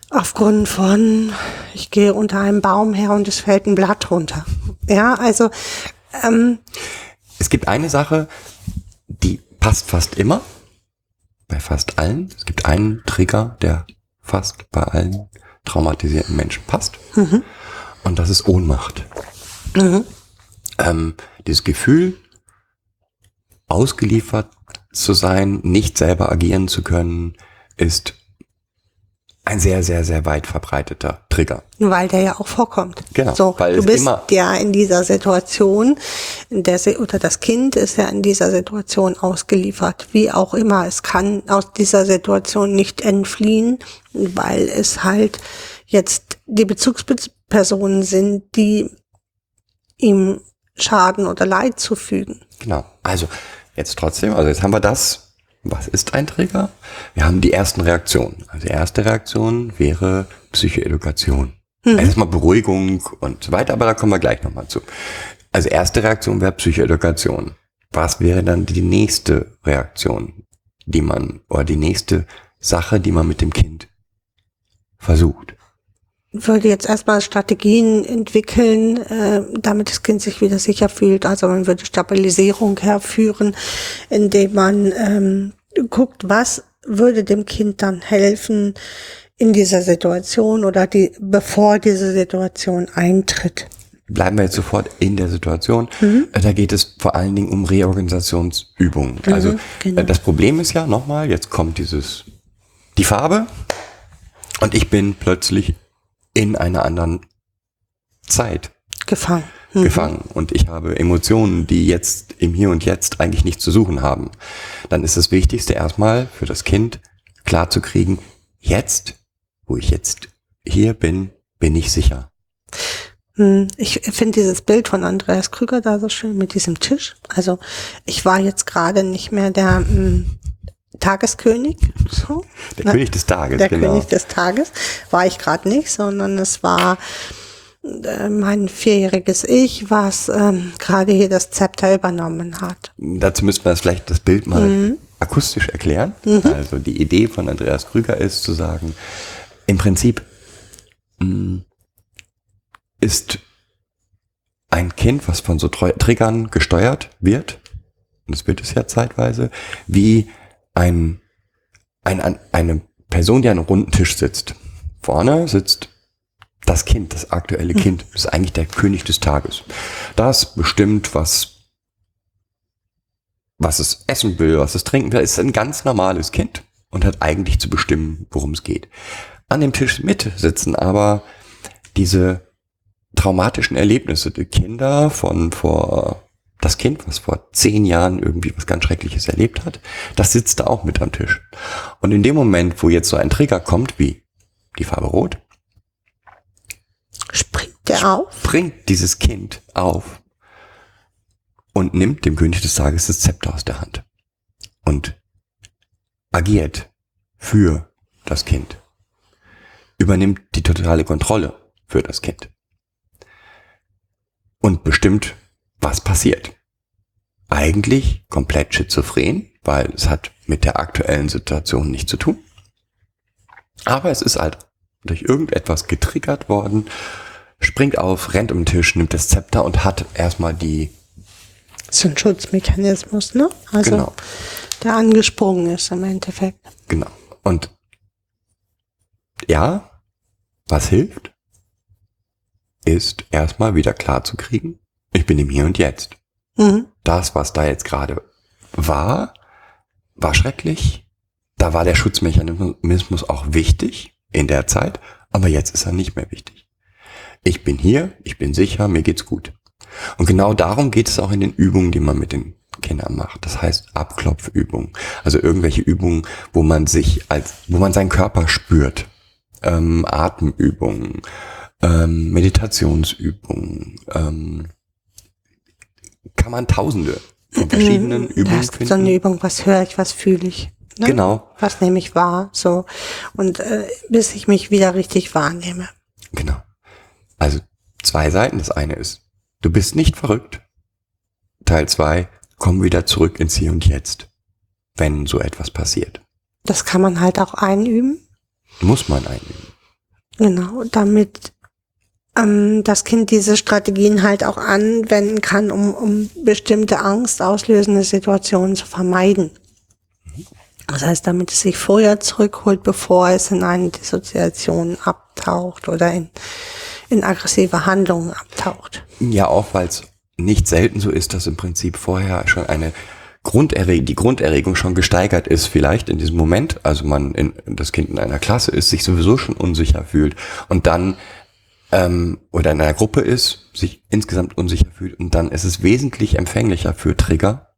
Aufgrund von, ich gehe unter einem Baum her und es fällt ein Blatt runter. Ja, also ähm, es gibt eine Sache, die passt fast immer, bei fast allen. Es gibt einen Trigger, der fast bei allen traumatisierten Menschen passt. Mhm. Und das ist Ohnmacht. Mhm. Ähm, dieses Gefühl, ausgeliefert zu sein, nicht selber agieren zu können, ist ein sehr, sehr, sehr weit verbreiteter Trigger. Weil der ja auch vorkommt. Genau. So, weil du bist immer ja in dieser Situation, der, oder das Kind ist ja in dieser Situation ausgeliefert, wie auch immer. Es kann aus dieser Situation nicht entfliehen, weil es halt jetzt die Bezugspersonen sind, die ihm Schaden oder Leid zufügen. Genau. Also jetzt trotzdem, also jetzt haben wir das. Was ist ein Trigger? Wir haben die ersten Reaktionen. Also die erste Reaktion wäre Psychoedukation. Mhm. Erstmal Beruhigung und so weiter, aber da kommen wir gleich nochmal zu. Also erste Reaktion wäre Psychoedukation. Was wäre dann die nächste Reaktion, die man, oder die nächste Sache, die man mit dem Kind versucht? Ich würde jetzt erstmal Strategien entwickeln, äh, damit das Kind sich wieder sicher fühlt. Also man würde Stabilisierung herführen, indem man ähm, guckt, was würde dem Kind dann helfen in dieser Situation oder die, bevor diese Situation eintritt. Bleiben wir jetzt sofort in der Situation. Mhm. Da geht es vor allen Dingen um Reorganisationsübungen. Mhm, also genau. Das Problem ist ja nochmal, jetzt kommt dieses die Farbe und ich bin plötzlich in einer anderen Zeit gefangen. Mhm. gefangen und ich habe Emotionen, die jetzt im Hier und Jetzt eigentlich nichts zu suchen haben. Dann ist das Wichtigste erstmal für das Kind klar zu kriegen, jetzt, wo ich jetzt hier bin, bin ich sicher. Ich finde dieses Bild von Andreas Krüger da so schön mit diesem Tisch. Also ich war jetzt gerade nicht mehr der m- Tageskönig. So. Der Na, König des Tages, der genau. Der König des Tages war ich gerade nicht, sondern es war äh, mein vierjähriges Ich, was ähm, gerade hier das Zepter übernommen hat. Dazu müssten wir das vielleicht das Bild mal mhm. akustisch erklären. Mhm. Also die Idee von Andreas Krüger ist zu sagen, im Prinzip mh, ist ein Kind, was von so Triggern gesteuert wird, und das wird es ja zeitweise, wie Ein, ein, eine Person, die an einem runden Tisch sitzt. Vorne sitzt das Kind, das aktuelle Kind. Das ist eigentlich der König des Tages. Das bestimmt, was, was es essen will, was es trinken will. Es ist ein ganz normales Kind und hat eigentlich zu bestimmen, worum es geht. An dem Tisch mit sitzen aber diese traumatischen Erlebnisse. Die Kinder von vor... Das Kind, was vor zehn Jahren irgendwie was ganz Schreckliches erlebt hat, das sitzt da auch mit am Tisch. Und in dem Moment, wo jetzt so ein Trigger kommt, wie die Farbe Rot, springt der auf, springt dieses Kind auf und nimmt dem König des Tages das Zepter aus der Hand und agiert für das Kind, übernimmt die totale Kontrolle für das Kind und bestimmt, was passiert. Eigentlich komplett schizophren, weil es hat mit der aktuellen Situation nichts zu tun. Aber es ist halt durch irgendetwas getriggert worden, springt auf, rennt um den Tisch, nimmt das Zepter und hat erstmal die... Das ist ein Schutzmechanismus, ne? Also genau. Der angesprungen ist im Endeffekt. Genau. Und ja, was hilft, ist erstmal wieder klar zu kriegen, ich bin im Hier und Jetzt. Mhm. Das, was da jetzt gerade war, war schrecklich. Da war der Schutzmechanismus auch wichtig in der Zeit, aber jetzt ist er nicht mehr wichtig. Ich bin hier, ich bin sicher, mir geht's gut. Und genau darum geht es auch in den Übungen, die man mit den Kindern macht. Das heißt Abklopfübungen. Also irgendwelche Übungen, wo man sich als, wo man seinen Körper spürt. Ähm, Atemübungen, ähm, Meditationsübungen, ähm, kann man tausende von verschiedenen Übungen finden. So eine Übung, was höre ich, was fühle ich. Ne? Genau. Was nehme ich wahr, so. Und äh, bis ich mich wieder richtig wahrnehme. Genau. Also zwei Seiten. Das eine ist, du bist nicht verrückt. Teil zwei, komm wieder zurück ins Hier und Jetzt, wenn so etwas passiert. Das kann man halt auch einüben. Muss man einüben. Genau, damit... das Kind diese Strategien halt auch anwenden kann, um, um bestimmte angstauslösende Situationen zu vermeiden. Das heißt, damit es sich vorher zurückholt, bevor es in eine Dissoziation abtaucht oder in, in aggressive Handlungen abtaucht. Ja, auch weil es nicht selten so ist, dass im Prinzip vorher schon eine Grunderregung, die Grunderregung schon gesteigert ist vielleicht in diesem Moment, also man in, das Kind in einer Klasse ist, sich sowieso schon unsicher fühlt und dann ähm, oder in einer Gruppe ist, sich insgesamt unsicher fühlt und dann ist es wesentlich empfänglicher für Trigger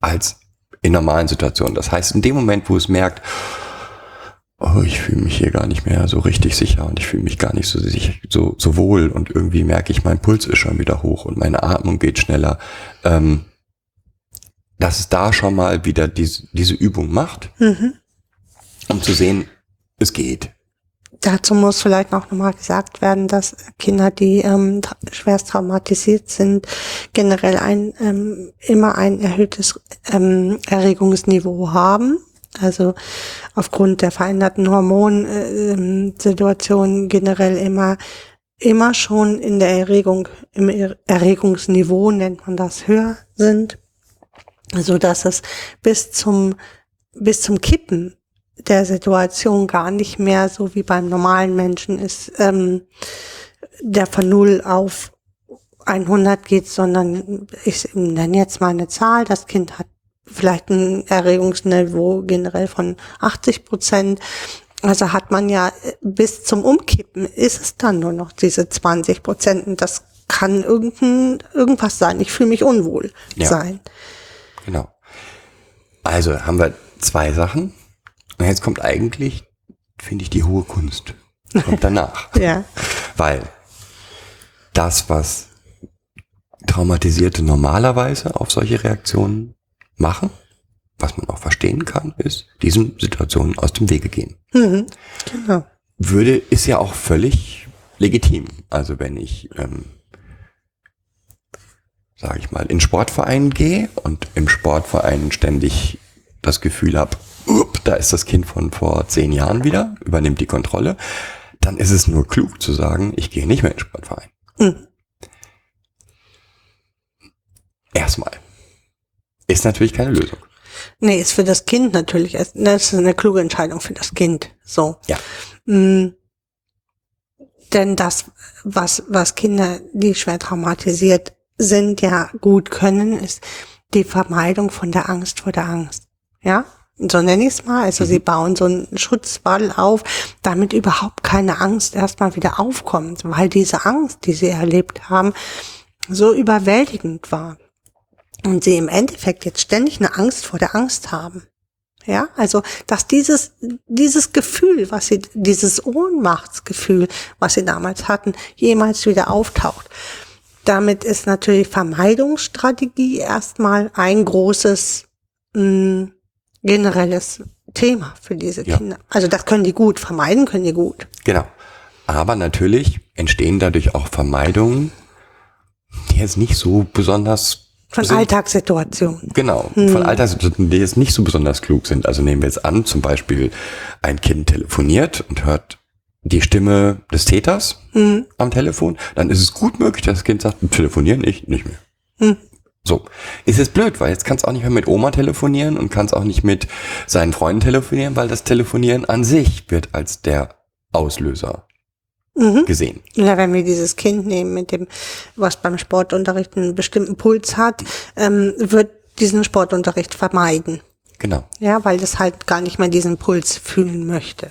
als in normalen Situationen. Das heißt, in dem Moment, wo es merkt, oh, ich fühle mich hier gar nicht mehr so richtig sicher und ich fühle mich gar nicht so sicher, so, so wohl und irgendwie merke ich, mein Puls ist schon wieder hoch und meine Atmung geht schneller, ähm, dass es da schon mal wieder diese, diese Übung macht, mhm. um zu sehen, es geht. Dazu muss vielleicht auch nochmal gesagt werden, dass Kinder, die ähm, tra- schwerst traumatisiert sind, generell ein ähm, immer ein erhöhtes ähm, Erregungsniveau haben. Also aufgrund der veränderten Hormonsituation generell immer immer schon in der Erregung, im Erregungsniveau nennt man das, höher sind, so dass es bis zum bis zum Kippen der Situation gar nicht mehr so wie beim normalen Menschen ist, ähm, der von null auf hundert geht, sondern ich nenne jetzt mal eine Zahl, das Kind hat vielleicht ein Erregungsniveau generell von achtzig Prozent. Also hat man ja bis zum Umkippen ist es dann nur noch diese zwanzig Prozent und das kann irgendein, irgendwas sein. Ich fühle mich unwohl ja. sein. Genau. Also haben wir zwei Sachen. Und jetzt kommt eigentlich, finde ich, die hohe Kunst. Kommt danach. ja. Weil das, was Traumatisierte normalerweise auf solche Reaktionen machen, was man auch verstehen kann, ist, diesen Situationen aus dem Wege gehen. Mhm. Genau. Würde, ist ja auch völlig legitim. Also wenn ich, ähm, sage ich mal, in Sportverein gehe und im Sportverein ständig das Gefühl habe, da ist das Kind von vor zehn Jahren wieder, übernimmt die Kontrolle, dann ist es nur klug zu sagen, ich gehe nicht mehr in den Sportverein. Mhm. Erstmal. Ist natürlich keine Lösung. Nee, ist für das Kind natürlich, das ist eine kluge Entscheidung für das Kind, so. Ja. Mhm. Denn das, was, was Kinder, die schwer traumatisiert sind, ja gut können, ist die Vermeidung von der Angst vor der Angst, ja? So nenne ich es mal. Also mhm. sie bauen so einen Schutzwall auf, damit überhaupt keine Angst erstmal wieder aufkommt, weil diese Angst, die sie erlebt haben, so überwältigend war. Und sie im Endeffekt jetzt ständig eine Angst vor der Angst haben. Ja, also, dass dieses, dieses Gefühl, was sie, dieses Ohnmachtsgefühl, was sie damals hatten, jemals wieder auftaucht. Damit ist natürlich Vermeidungsstrategie erstmal ein großes, mh, generelles Thema für diese Kinder. Ja. Also das können die gut, vermeiden können die gut. Genau. Aber natürlich entstehen dadurch auch Vermeidungen, die jetzt nicht so besonders... Von sind, Alltagssituationen. Genau, hm. von Alltagssituationen, die jetzt nicht so besonders klug sind. Also nehmen wir jetzt an, zum Beispiel ein Kind telefoniert und hört die Stimme des Täters hm. am Telefon. Dann ist es gut möglich, dass das Kind sagt, telefonieren ich nicht mehr. Hm. So, ist jetzt blöd, weil jetzt kannst du auch nicht mehr mit Oma telefonieren und kannst auch nicht mit seinen Freunden telefonieren, weil das Telefonieren an sich wird als der Auslöser mhm. gesehen. Ja, wenn wir dieses Kind nehmen, mit dem, was beim Sportunterricht einen bestimmten Puls hat, ähm, wird diesen Sportunterricht vermeiden. Genau. Ja, weil das halt gar nicht mehr diesen Puls fühlen möchte.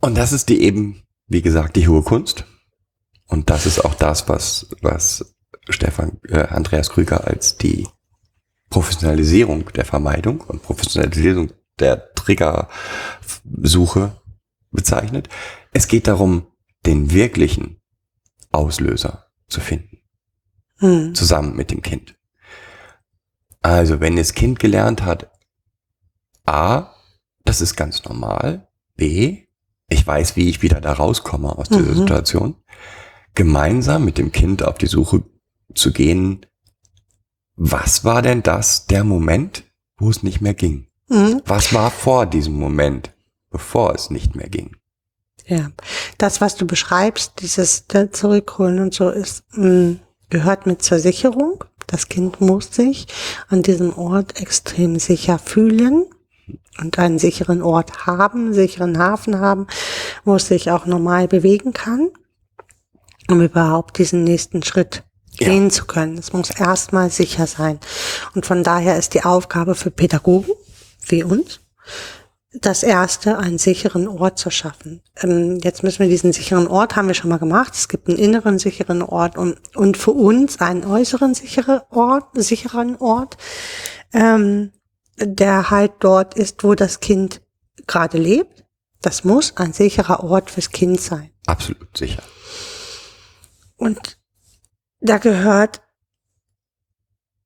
Und das ist die eben, wie gesagt, die hohe Kunst. Und das ist auch das, was, was Stefan, äh, Andreas Krüger als die Professionalisierung der Vermeidung und Professionalisierung der Triggersuche bezeichnet. Es geht darum, den wirklichen Auslöser zu finden. Hm. Zusammen mit dem Kind. Also, wenn das Kind gelernt hat, A, das ist ganz normal, B, ich weiß, wie ich wieder da rauskomme aus dieser mhm. Situation, gemeinsam mit dem Kind auf die Suche zu gehen, was war denn das, der Moment, wo es nicht mehr ging? Mhm. Was war vor diesem Moment, bevor es nicht mehr ging? Ja, das, was du beschreibst, dieses Zurückholen und so, ist mh, gehört mit zur Sicherung. Das Kind muss sich an diesem Ort extrem sicher fühlen und einen sicheren Ort haben, sicheren Hafen haben, wo es sich auch normal bewegen kann, um überhaupt diesen nächsten Schritt gehen ja. zu können. Das muss erstmal sicher sein. Und von daher ist die Aufgabe für Pädagogen wie uns, das erste, einen sicheren Ort zu schaffen. Ähm, jetzt müssen wir diesen sicheren Ort, haben wir schon mal gemacht, es gibt einen inneren sicheren Ort und, und für uns einen äußeren sicheren Ort, sicheren Ort, ähm, der halt dort ist, wo das Kind gerade lebt. Das muss ein sicherer Ort fürs Kind sein. Absolut sicher. Und da gehört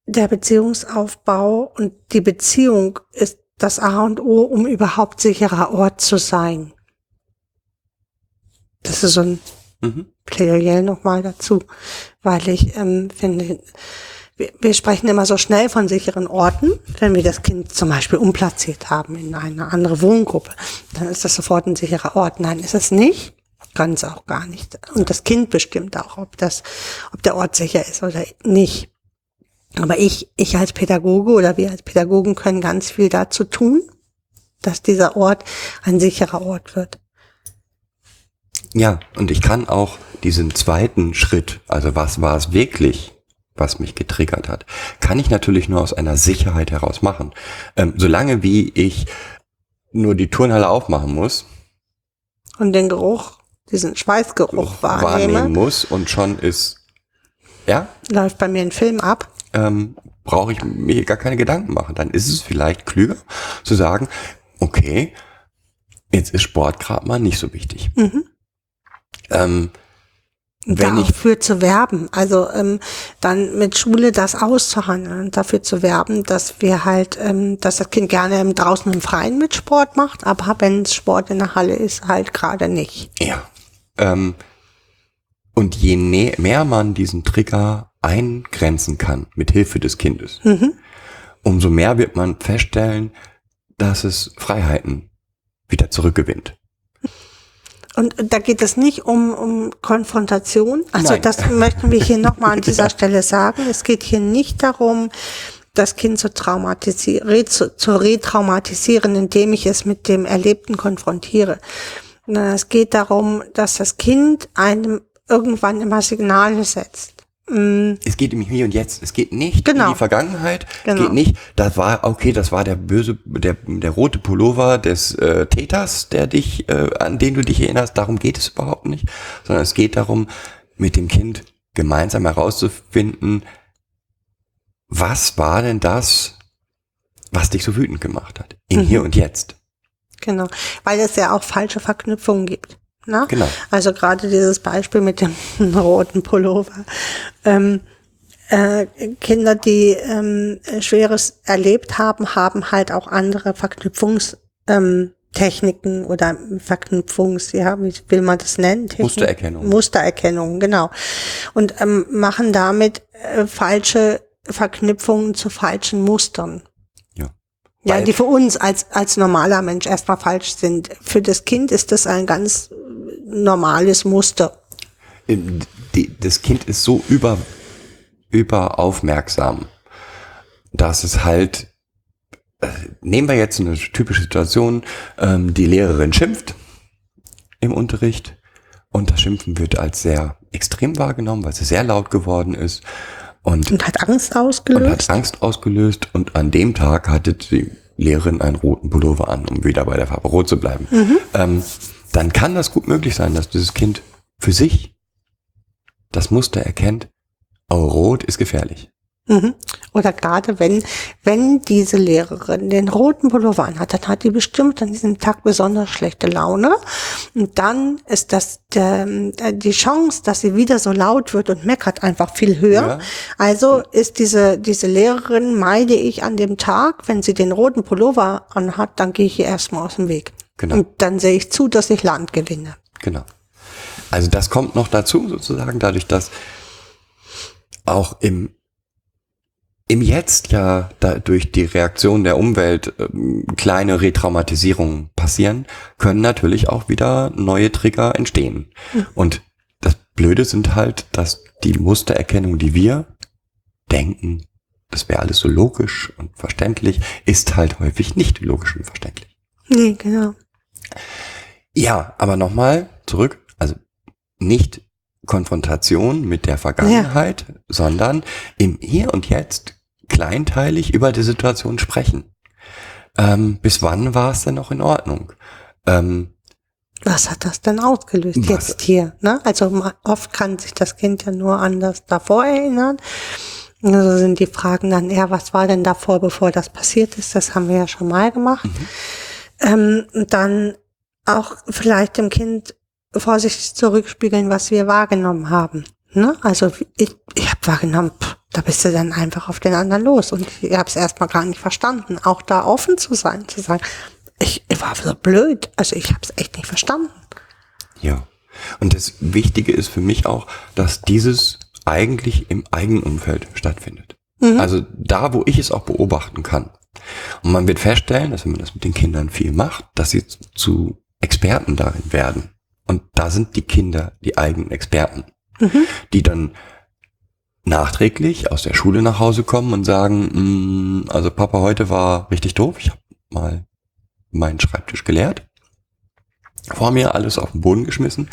der Beziehungsaufbau und die Beziehung ist das A und O, um überhaupt sicherer Ort zu sein. Das ist so ein mhm. Plädoyer nochmal dazu, weil ich ähm, finde, wir, wir sprechen immer so schnell von sicheren Orten, wenn wir das Kind zum Beispiel umplatziert haben in eine andere Wohngruppe, dann ist das sofort ein sicherer Ort. Nein, ist es nicht. Kann es auch gar nicht. Und das Kind bestimmt auch, ob das, ob der Ort sicher ist oder nicht. Aber ich, ich als Pädagoge oder wir als Pädagogen können ganz viel dazu tun, dass dieser Ort ein sicherer Ort wird. Ja, und ich kann auch diesen zweiten Schritt, also was war es wirklich, was mich getriggert hat, kann ich natürlich nur aus einer Sicherheit heraus machen. Ähm, solange wie ich nur die Turnhalle aufmachen muss. Und den Geruch, diesen Schweißgeruch wahrnehme. wahrnehmen muss und schon ist, ja? Läuft bei mir ein Film ab. Ähm, brauche ich mir gar keine Gedanken machen. Dann ist es vielleicht klüger zu sagen, okay, jetzt ist Sport gerade mal nicht so wichtig. Mhm. Ähm, wenn ich dafür zu werben, also ähm, dann mit Schule das auszuhandeln, dafür zu werben, dass wir halt, ähm, dass das Kind gerne draußen im Freien mit Sport macht, aber wenn Sport in der Halle ist, halt gerade nicht. Ja. Ähm, und je nä- mehr man diesen Trigger eingrenzen kann, mit Hilfe des Kindes, mhm. umso mehr wird man feststellen, dass es Freiheiten wieder zurückgewinnt. Und da geht es nicht um, um Konfrontation. Also Nein. das möchten wir hier nochmal an dieser ja. Stelle sagen. Es geht hier nicht darum, das Kind zu traumatisieren, zu, zu retraumatisieren, indem ich es mit dem Erlebten konfrontiere. Es geht darum, dass das Kind einem irgendwann immer Signale setzt. Es geht um Hier und Jetzt. Es geht nicht genau. in die Vergangenheit. Genau. Es geht nicht, das war, okay, das war der böse, der, der rote Pullover des äh, Täters, der dich, äh, an den du dich erinnerst. Darum geht es überhaupt nicht. Sondern es geht darum, mit dem Kind gemeinsam herauszufinden, was war denn das, was dich so wütend gemacht hat? In mhm. Hier und Jetzt. Genau. Weil es ja auch falsche Verknüpfungen gibt. Na? Genau. Also gerade dieses Beispiel mit dem roten Pullover. Ähm, äh, Kinder, die ähm, Schweres erlebt haben, haben halt auch andere Verknüpfungstechniken oder Verknüpfungs, ja, wie will man das nennen? Technik- Mustererkennung. Mustererkennung, genau. Und ähm, machen damit äh, falsche Verknüpfungen zu falschen Mustern. Ja, die für uns als als normaler Mensch erstmal falsch sind. Für das Kind ist das ein ganz normales Muster. Das Kind ist so über über aufmerksam, dass es halt, nehmen wir jetzt eine typische Situation, die Lehrerin schimpft im Unterricht und das Schimpfen wird als sehr extrem wahrgenommen, weil es sehr laut geworden ist. Und, und hat Angst ausgelöst. Und hat Angst ausgelöst. Und an dem Tag hatte die Lehrerin einen roten Pullover an, um wieder bei der Farbe Rot zu bleiben. Mhm. Ähm, dann kann das gut möglich sein, dass dieses Kind für sich das Muster erkennt, oh, Rot ist gefährlich. Mhm. Oder gerade wenn, wenn diese Lehrerin den roten Pullover anhat, dann hat die bestimmt an diesem Tag besonders schlechte Laune. Und dann ist das äh, die Chance, dass sie wieder so laut wird und meckert, einfach viel höher. Ja. Also ist diese, diese Lehrerin, meide ich an dem Tag, wenn sie den roten Pullover anhat, dann gehe ich ihr erstmal aus dem Weg. Genau. Und dann sehe ich zu, dass ich Land gewinne. Genau. Also das kommt noch dazu sozusagen, dadurch, dass auch im Im Jetzt ja da durch die Reaktion der Umwelt ähm, kleine Retraumatisierungen passieren, können natürlich auch wieder neue Trigger entstehen. Mhm. Und das Blöde sind halt, dass die Mustererkennung, die wir denken, das wäre alles so logisch und verständlich, ist halt häufig nicht logisch und verständlich. Nee, genau. Ja, aber nochmal zurück, also nicht Konfrontation mit der Vergangenheit, ja. sondern im Hier und Jetzt kleinteilig über die Situation sprechen. Ähm, bis wann war es denn noch in Ordnung? Ähm, was hat das denn ausgelöst was? Jetzt hier? Ne? Also oft kann sich das Kind ja nur an das davor erinnern. Also sind die Fragen dann eher, was war denn davor, bevor das passiert ist? Das haben wir ja schon mal gemacht. Mhm. Ähm, dann auch vielleicht dem Kind vorsichtig zurückspiegeln, was wir wahrgenommen haben. Ne? Also ich, ich habe wahrgenommen, pff, da bist du dann einfach auf den anderen los. Und ich habe es erstmal gar nicht verstanden. Auch da offen zu sein, zu sagen, ich, ich war so blöd. Also ich habe es echt nicht verstanden. Ja, und das Wichtige ist für mich auch, dass dieses eigentlich im eigenen Umfeld stattfindet. Mhm. Also da, wo ich es auch beobachten kann. Und man wird feststellen, dass wenn man das mit den Kindern viel macht, dass sie zu Experten darin werden. Und da sind die Kinder die eigenen Experten, mhm. die dann nachträglich aus der Schule nach Hause kommen und sagen, also Papa, heute war richtig doof, ich habe mal meinen Schreibtisch geleert, vor mir alles auf den Boden geschmissen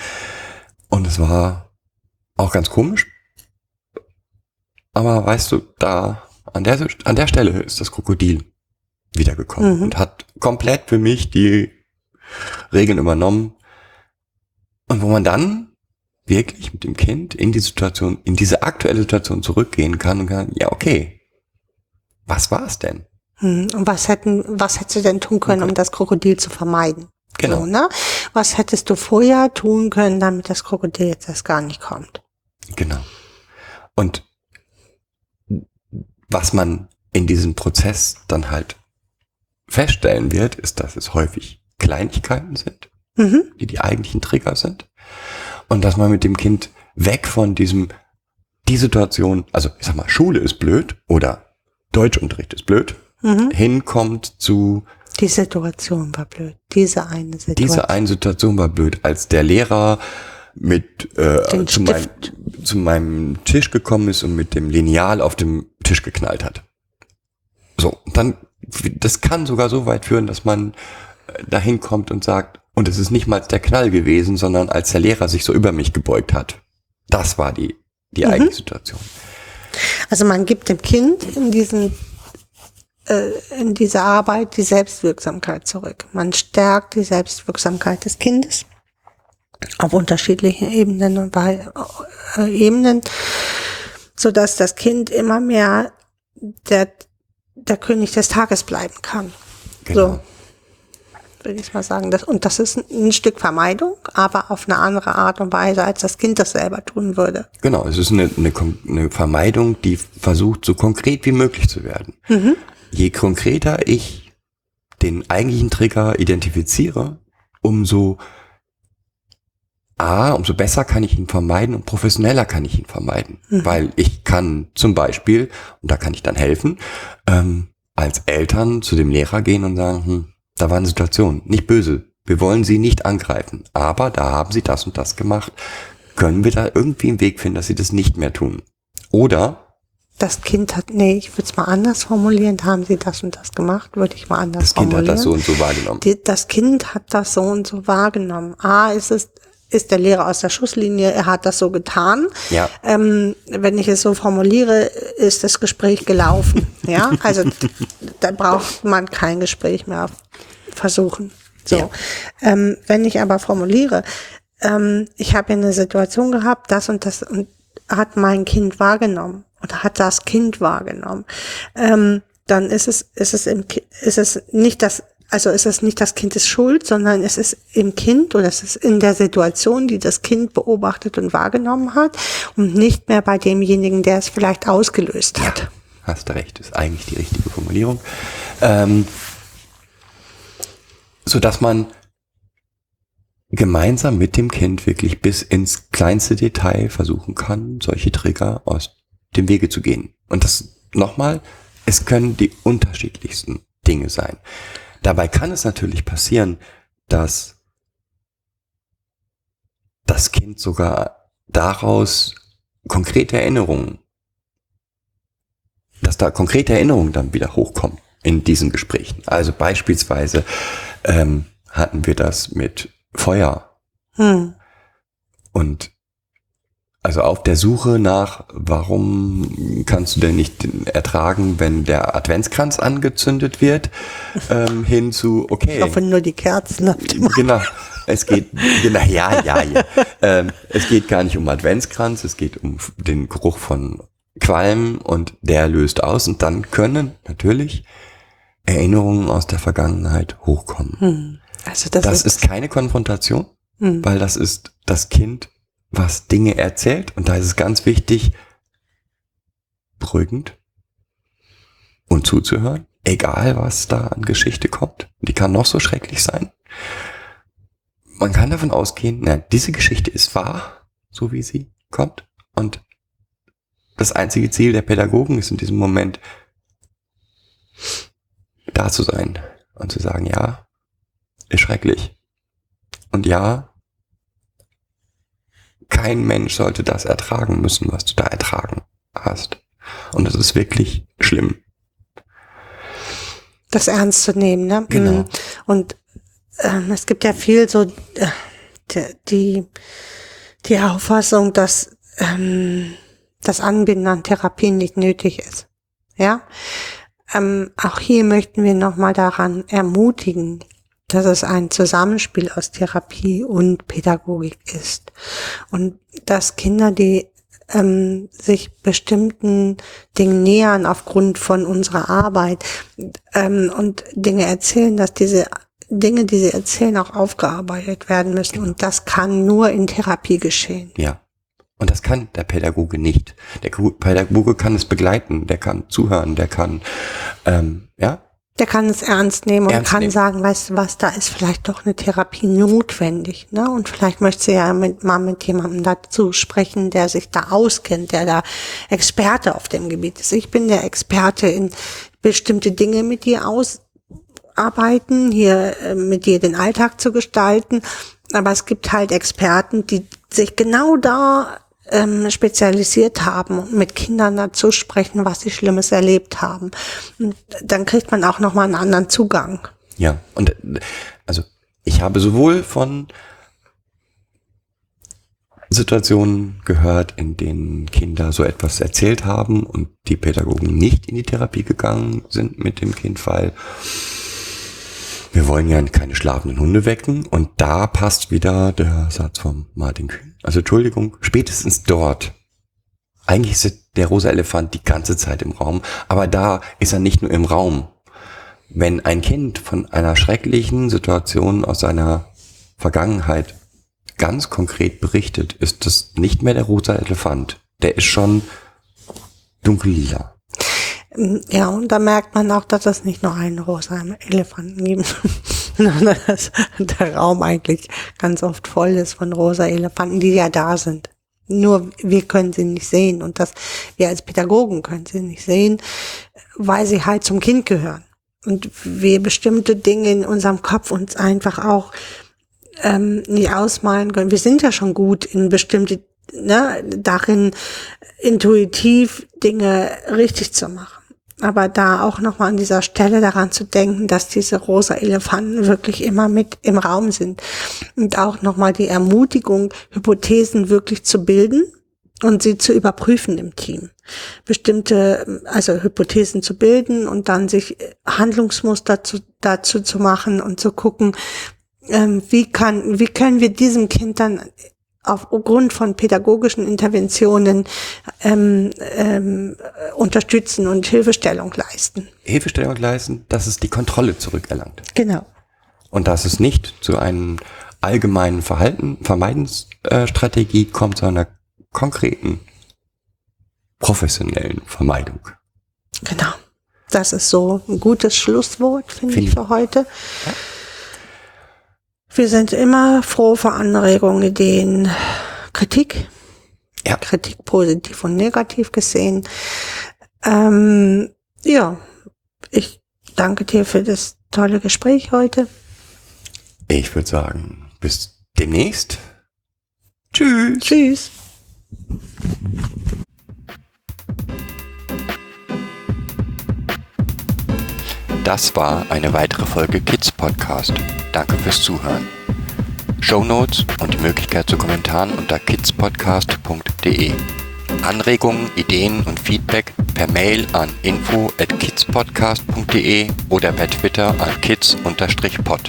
und es war auch ganz komisch. Aber weißt du, da an der, an der Stelle ist das Krokodil wiedergekommen mhm. und hat komplett für mich die Regeln übernommen. Und wo man dann wirklich mit dem Kind in die Situation, in diese aktuelle Situation zurückgehen kann und kann, ja, okay, was war es denn? Und was hätten, was hättest du denn tun können, um das Krokodil zu vermeiden? Genau. So, ne? Was hättest du vorher tun können, damit das Krokodil jetzt erst gar nicht kommt? Genau. Und was man in diesem Prozess dann halt feststellen wird, ist, dass es häufig Kleinigkeiten sind, mhm. die die eigentlichen Trigger sind. Und dass man mit dem Kind weg von diesem, die Situation, also ich sag mal, Schule ist blöd oder Deutschunterricht ist blöd, mhm. hinkommt zu... Die Situation war blöd, diese eine Situation. Diese eine Situation war blöd, als der Lehrer mit äh, zu, mein, zu meinem Tisch gekommen ist und mit dem Lineal auf dem Tisch geknallt hat. So, dann, das kann sogar so weit führen, dass man dahin kommt und sagt, und es ist nicht mal der Knall gewesen, sondern als der Lehrer sich so über mich gebeugt hat. Das war die, die mhm. eigene Situation. Also man gibt dem Kind in diesen äh, in dieser Arbeit die Selbstwirksamkeit zurück. Man stärkt die Selbstwirksamkeit des Kindes auf unterschiedlichen Ebenen und weil, äh, Ebenen, sodass das Kind immer mehr der, der König des Tages bleiben kann. Genau. So, will ich mal sagen. Das, und das ist ein, ein Stück Vermeidung, aber auf eine andere Art und Weise, als das Kind das selber tun würde. Genau, es ist eine, eine, eine Vermeidung, die versucht, so konkret wie möglich zu werden. Mhm. Je konkreter ich den eigentlichen Trigger identifiziere, umso A, umso besser kann ich ihn vermeiden und professioneller kann ich ihn vermeiden, mhm. weil ich kann zum Beispiel, und da kann ich dann helfen, ähm, als Eltern zu dem Lehrer gehen und sagen, hm, da war eine Situation, nicht böse, wir wollen sie nicht angreifen, aber da haben sie das und das gemacht, können wir da irgendwie einen Weg finden, dass sie das nicht mehr tun? Oder? Das Kind hat, nee, ich würde es mal anders formulieren, da haben sie das und das gemacht, würde ich mal anders formulieren. Das Kind formulieren. Hat das so und so wahrgenommen. Die, das Kind hat das so und so wahrgenommen. A, ist es ist der Lehrer aus der Schusslinie, er hat das so getan. Ja. Ähm, wenn ich es so formuliere, ist das Gespräch gelaufen. Ja, also da braucht man kein Gespräch mehr versuchen. So, ja. ähm, wenn ich aber formuliere, ähm, ich habe eine Situation gehabt, das und das und hat mein Kind wahrgenommen oder hat das Kind wahrgenommen, ähm, dann ist es ist es im, ist es nicht das Also ist es nicht das Kind ist schuld, sondern es ist im Kind oder es ist in der Situation, die das Kind beobachtet und wahrgenommen hat und nicht mehr bei demjenigen, der es vielleicht ausgelöst hat. Ja, hast recht, ist eigentlich die richtige Formulierung. Ähm, sodass man gemeinsam mit dem Kind wirklich bis ins kleinste Detail versuchen kann, solche Trigger aus dem Wege zu gehen. Und das nochmal, es können die unterschiedlichsten Dinge sein. Dabei kann es natürlich passieren, dass das Kind sogar daraus konkrete Erinnerungen, dass da konkrete Erinnerungen dann wieder hochkommen in diesen Gesprächen. Also beispielsweise ähm, hatten wir das mit Feuer. Hm. Und Also auf der Suche nach, warum kannst du denn nicht ertragen, wenn der Adventskranz angezündet wird, ähm, hin zu, okay. Ich hoffe nur die Kerzen. Genau, es geht, genau, ja, ja, ja. Ähm, es geht gar nicht um Adventskranz, es geht um den Geruch von Qualm und der löst aus und dann können natürlich Erinnerungen aus der Vergangenheit hochkommen. Hm. Also das, das ist keine Konfrontation, hm. weil das ist das Kind, was Dinge erzählt, und da ist es ganz wichtig, beruhigend und zuzuhören, egal was da an Geschichte kommt. Die kann noch so schrecklich sein. Man kann davon ausgehen, na, diese Geschichte ist wahr, so wie sie kommt, und das einzige Ziel der Pädagogen ist in diesem Moment, da zu sein und zu sagen, ja, ist schrecklich. Und ja, kein Mensch sollte das ertragen müssen, was du da ertragen hast. Und das ist wirklich schlimm. Das ernst zu nehmen, ne? Genau. Und ähm, es gibt ja viel so äh, die, die Auffassung, dass ähm, das Anbinden an Therapien nicht nötig ist. Ja? Ähm, auch hier möchten wir nochmal daran ermutigen, dass es ein Zusammenspiel aus Therapie und Pädagogik ist. Und dass Kinder, die ähm, sich bestimmten Dingen nähern aufgrund von unserer Arbeit ähm, und Dinge erzählen, dass diese Dinge, die sie erzählen, auch aufgearbeitet werden müssen. Und das kann nur in Therapie geschehen. Ja, und das kann der Pädagoge nicht. Der Pädagoge kann es begleiten, der kann zuhören, der kann, ähm, ja, der kann es ernst nehmen und ernst kann nehmen. Sagen, weißt du was, da ist vielleicht doch eine Therapie notwendig, ne? Und vielleicht möchte ja mit, mal mit jemandem dazu sprechen, der sich da auskennt, der da Experte auf dem Gebiet ist. Ich bin der Experte in bestimmte Dinge mit dir ausarbeiten, hier mit dir den Alltag zu gestalten. Aber es gibt halt Experten, die sich genau da ähm, spezialisiert haben und mit Kindern dazu sprechen, was sie Schlimmes erlebt haben. Und dann kriegt man auch nochmal einen anderen Zugang. Ja, und also ich habe sowohl von Situationen gehört, in denen Kinder so etwas erzählt haben und die Pädagogen nicht in die Therapie gegangen sind mit dem Kind, weil wir wollen ja keine schlafenden Hunde wecken, und da passt wieder der Satz von Martin Kühn. Also Entschuldigung, spätestens dort. Eigentlich ist der rosa Elefant die ganze Zeit im Raum, aber da ist er nicht nur im Raum. Wenn ein Kind von einer schrecklichen Situation aus seiner Vergangenheit ganz konkret berichtet, ist das nicht mehr der rosa Elefant. Der ist schon dunkellila. Ja, und da merkt man auch, dass es nicht nur einen rosa Elefanten gibt, sondern dass der Raum eigentlich ganz oft voll ist von rosa Elefanten, die ja da sind. Nur wir können sie nicht sehen, und das, wir als Pädagogen können sie nicht sehen, weil sie halt zum Kind gehören. Und wir bestimmte Dinge in unserem Kopf uns einfach auch ähm, nicht ausmalen können. Wir sind ja schon gut in bestimmte, ne, darin intuitiv Dinge richtig zu machen. Aber da auch nochmal an dieser Stelle daran zu denken, dass diese rosa Elefanten wirklich immer mit im Raum sind. Und auch nochmal die Ermutigung, Hypothesen wirklich zu bilden und sie zu überprüfen im Team. Bestimmte, also Hypothesen zu bilden und dann sich Handlungsmuster zu, dazu zu machen und zu gucken, ähm, wie kann, wie können wir diesem Kind dann aufgrund von pädagogischen Interventionen ähm, ähm, unterstützen und Hilfestellung leisten. Hilfestellung leisten, dass es die Kontrolle zurückerlangt. Genau. Und dass es nicht zu einem allgemeinen Verhalten, Vermeidensstrategie äh, kommt, zu einer konkreten, professionellen Vermeidung. Genau. Das ist so ein gutes Schlusswort, finde find ich, für heute. Ja. Wir sind immer froh für Anregungen, Ideen, Kritik. Ja. Kritik positiv und negativ gesehen. Ähm, ja, ich danke dir für das tolle Gespräch heute. Ich würde sagen, bis demnächst. Tschüss. Tschüss. Das war eine weitere Folge Kids Podcast. Danke fürs Zuhören. Shownotes und die Möglichkeit zu Kommentaren unter kids podcast punkt de. Anregungen, Ideen und Feedback per Mail an info at kids podcast punkt de oder per Twitter an kids pod.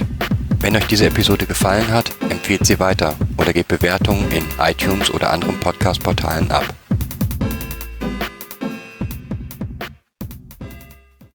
Wenn euch diese Episode gefallen hat, empfehlt sie weiter oder gebt Bewertungen in iTunes oder anderen Podcast-Portalen ab.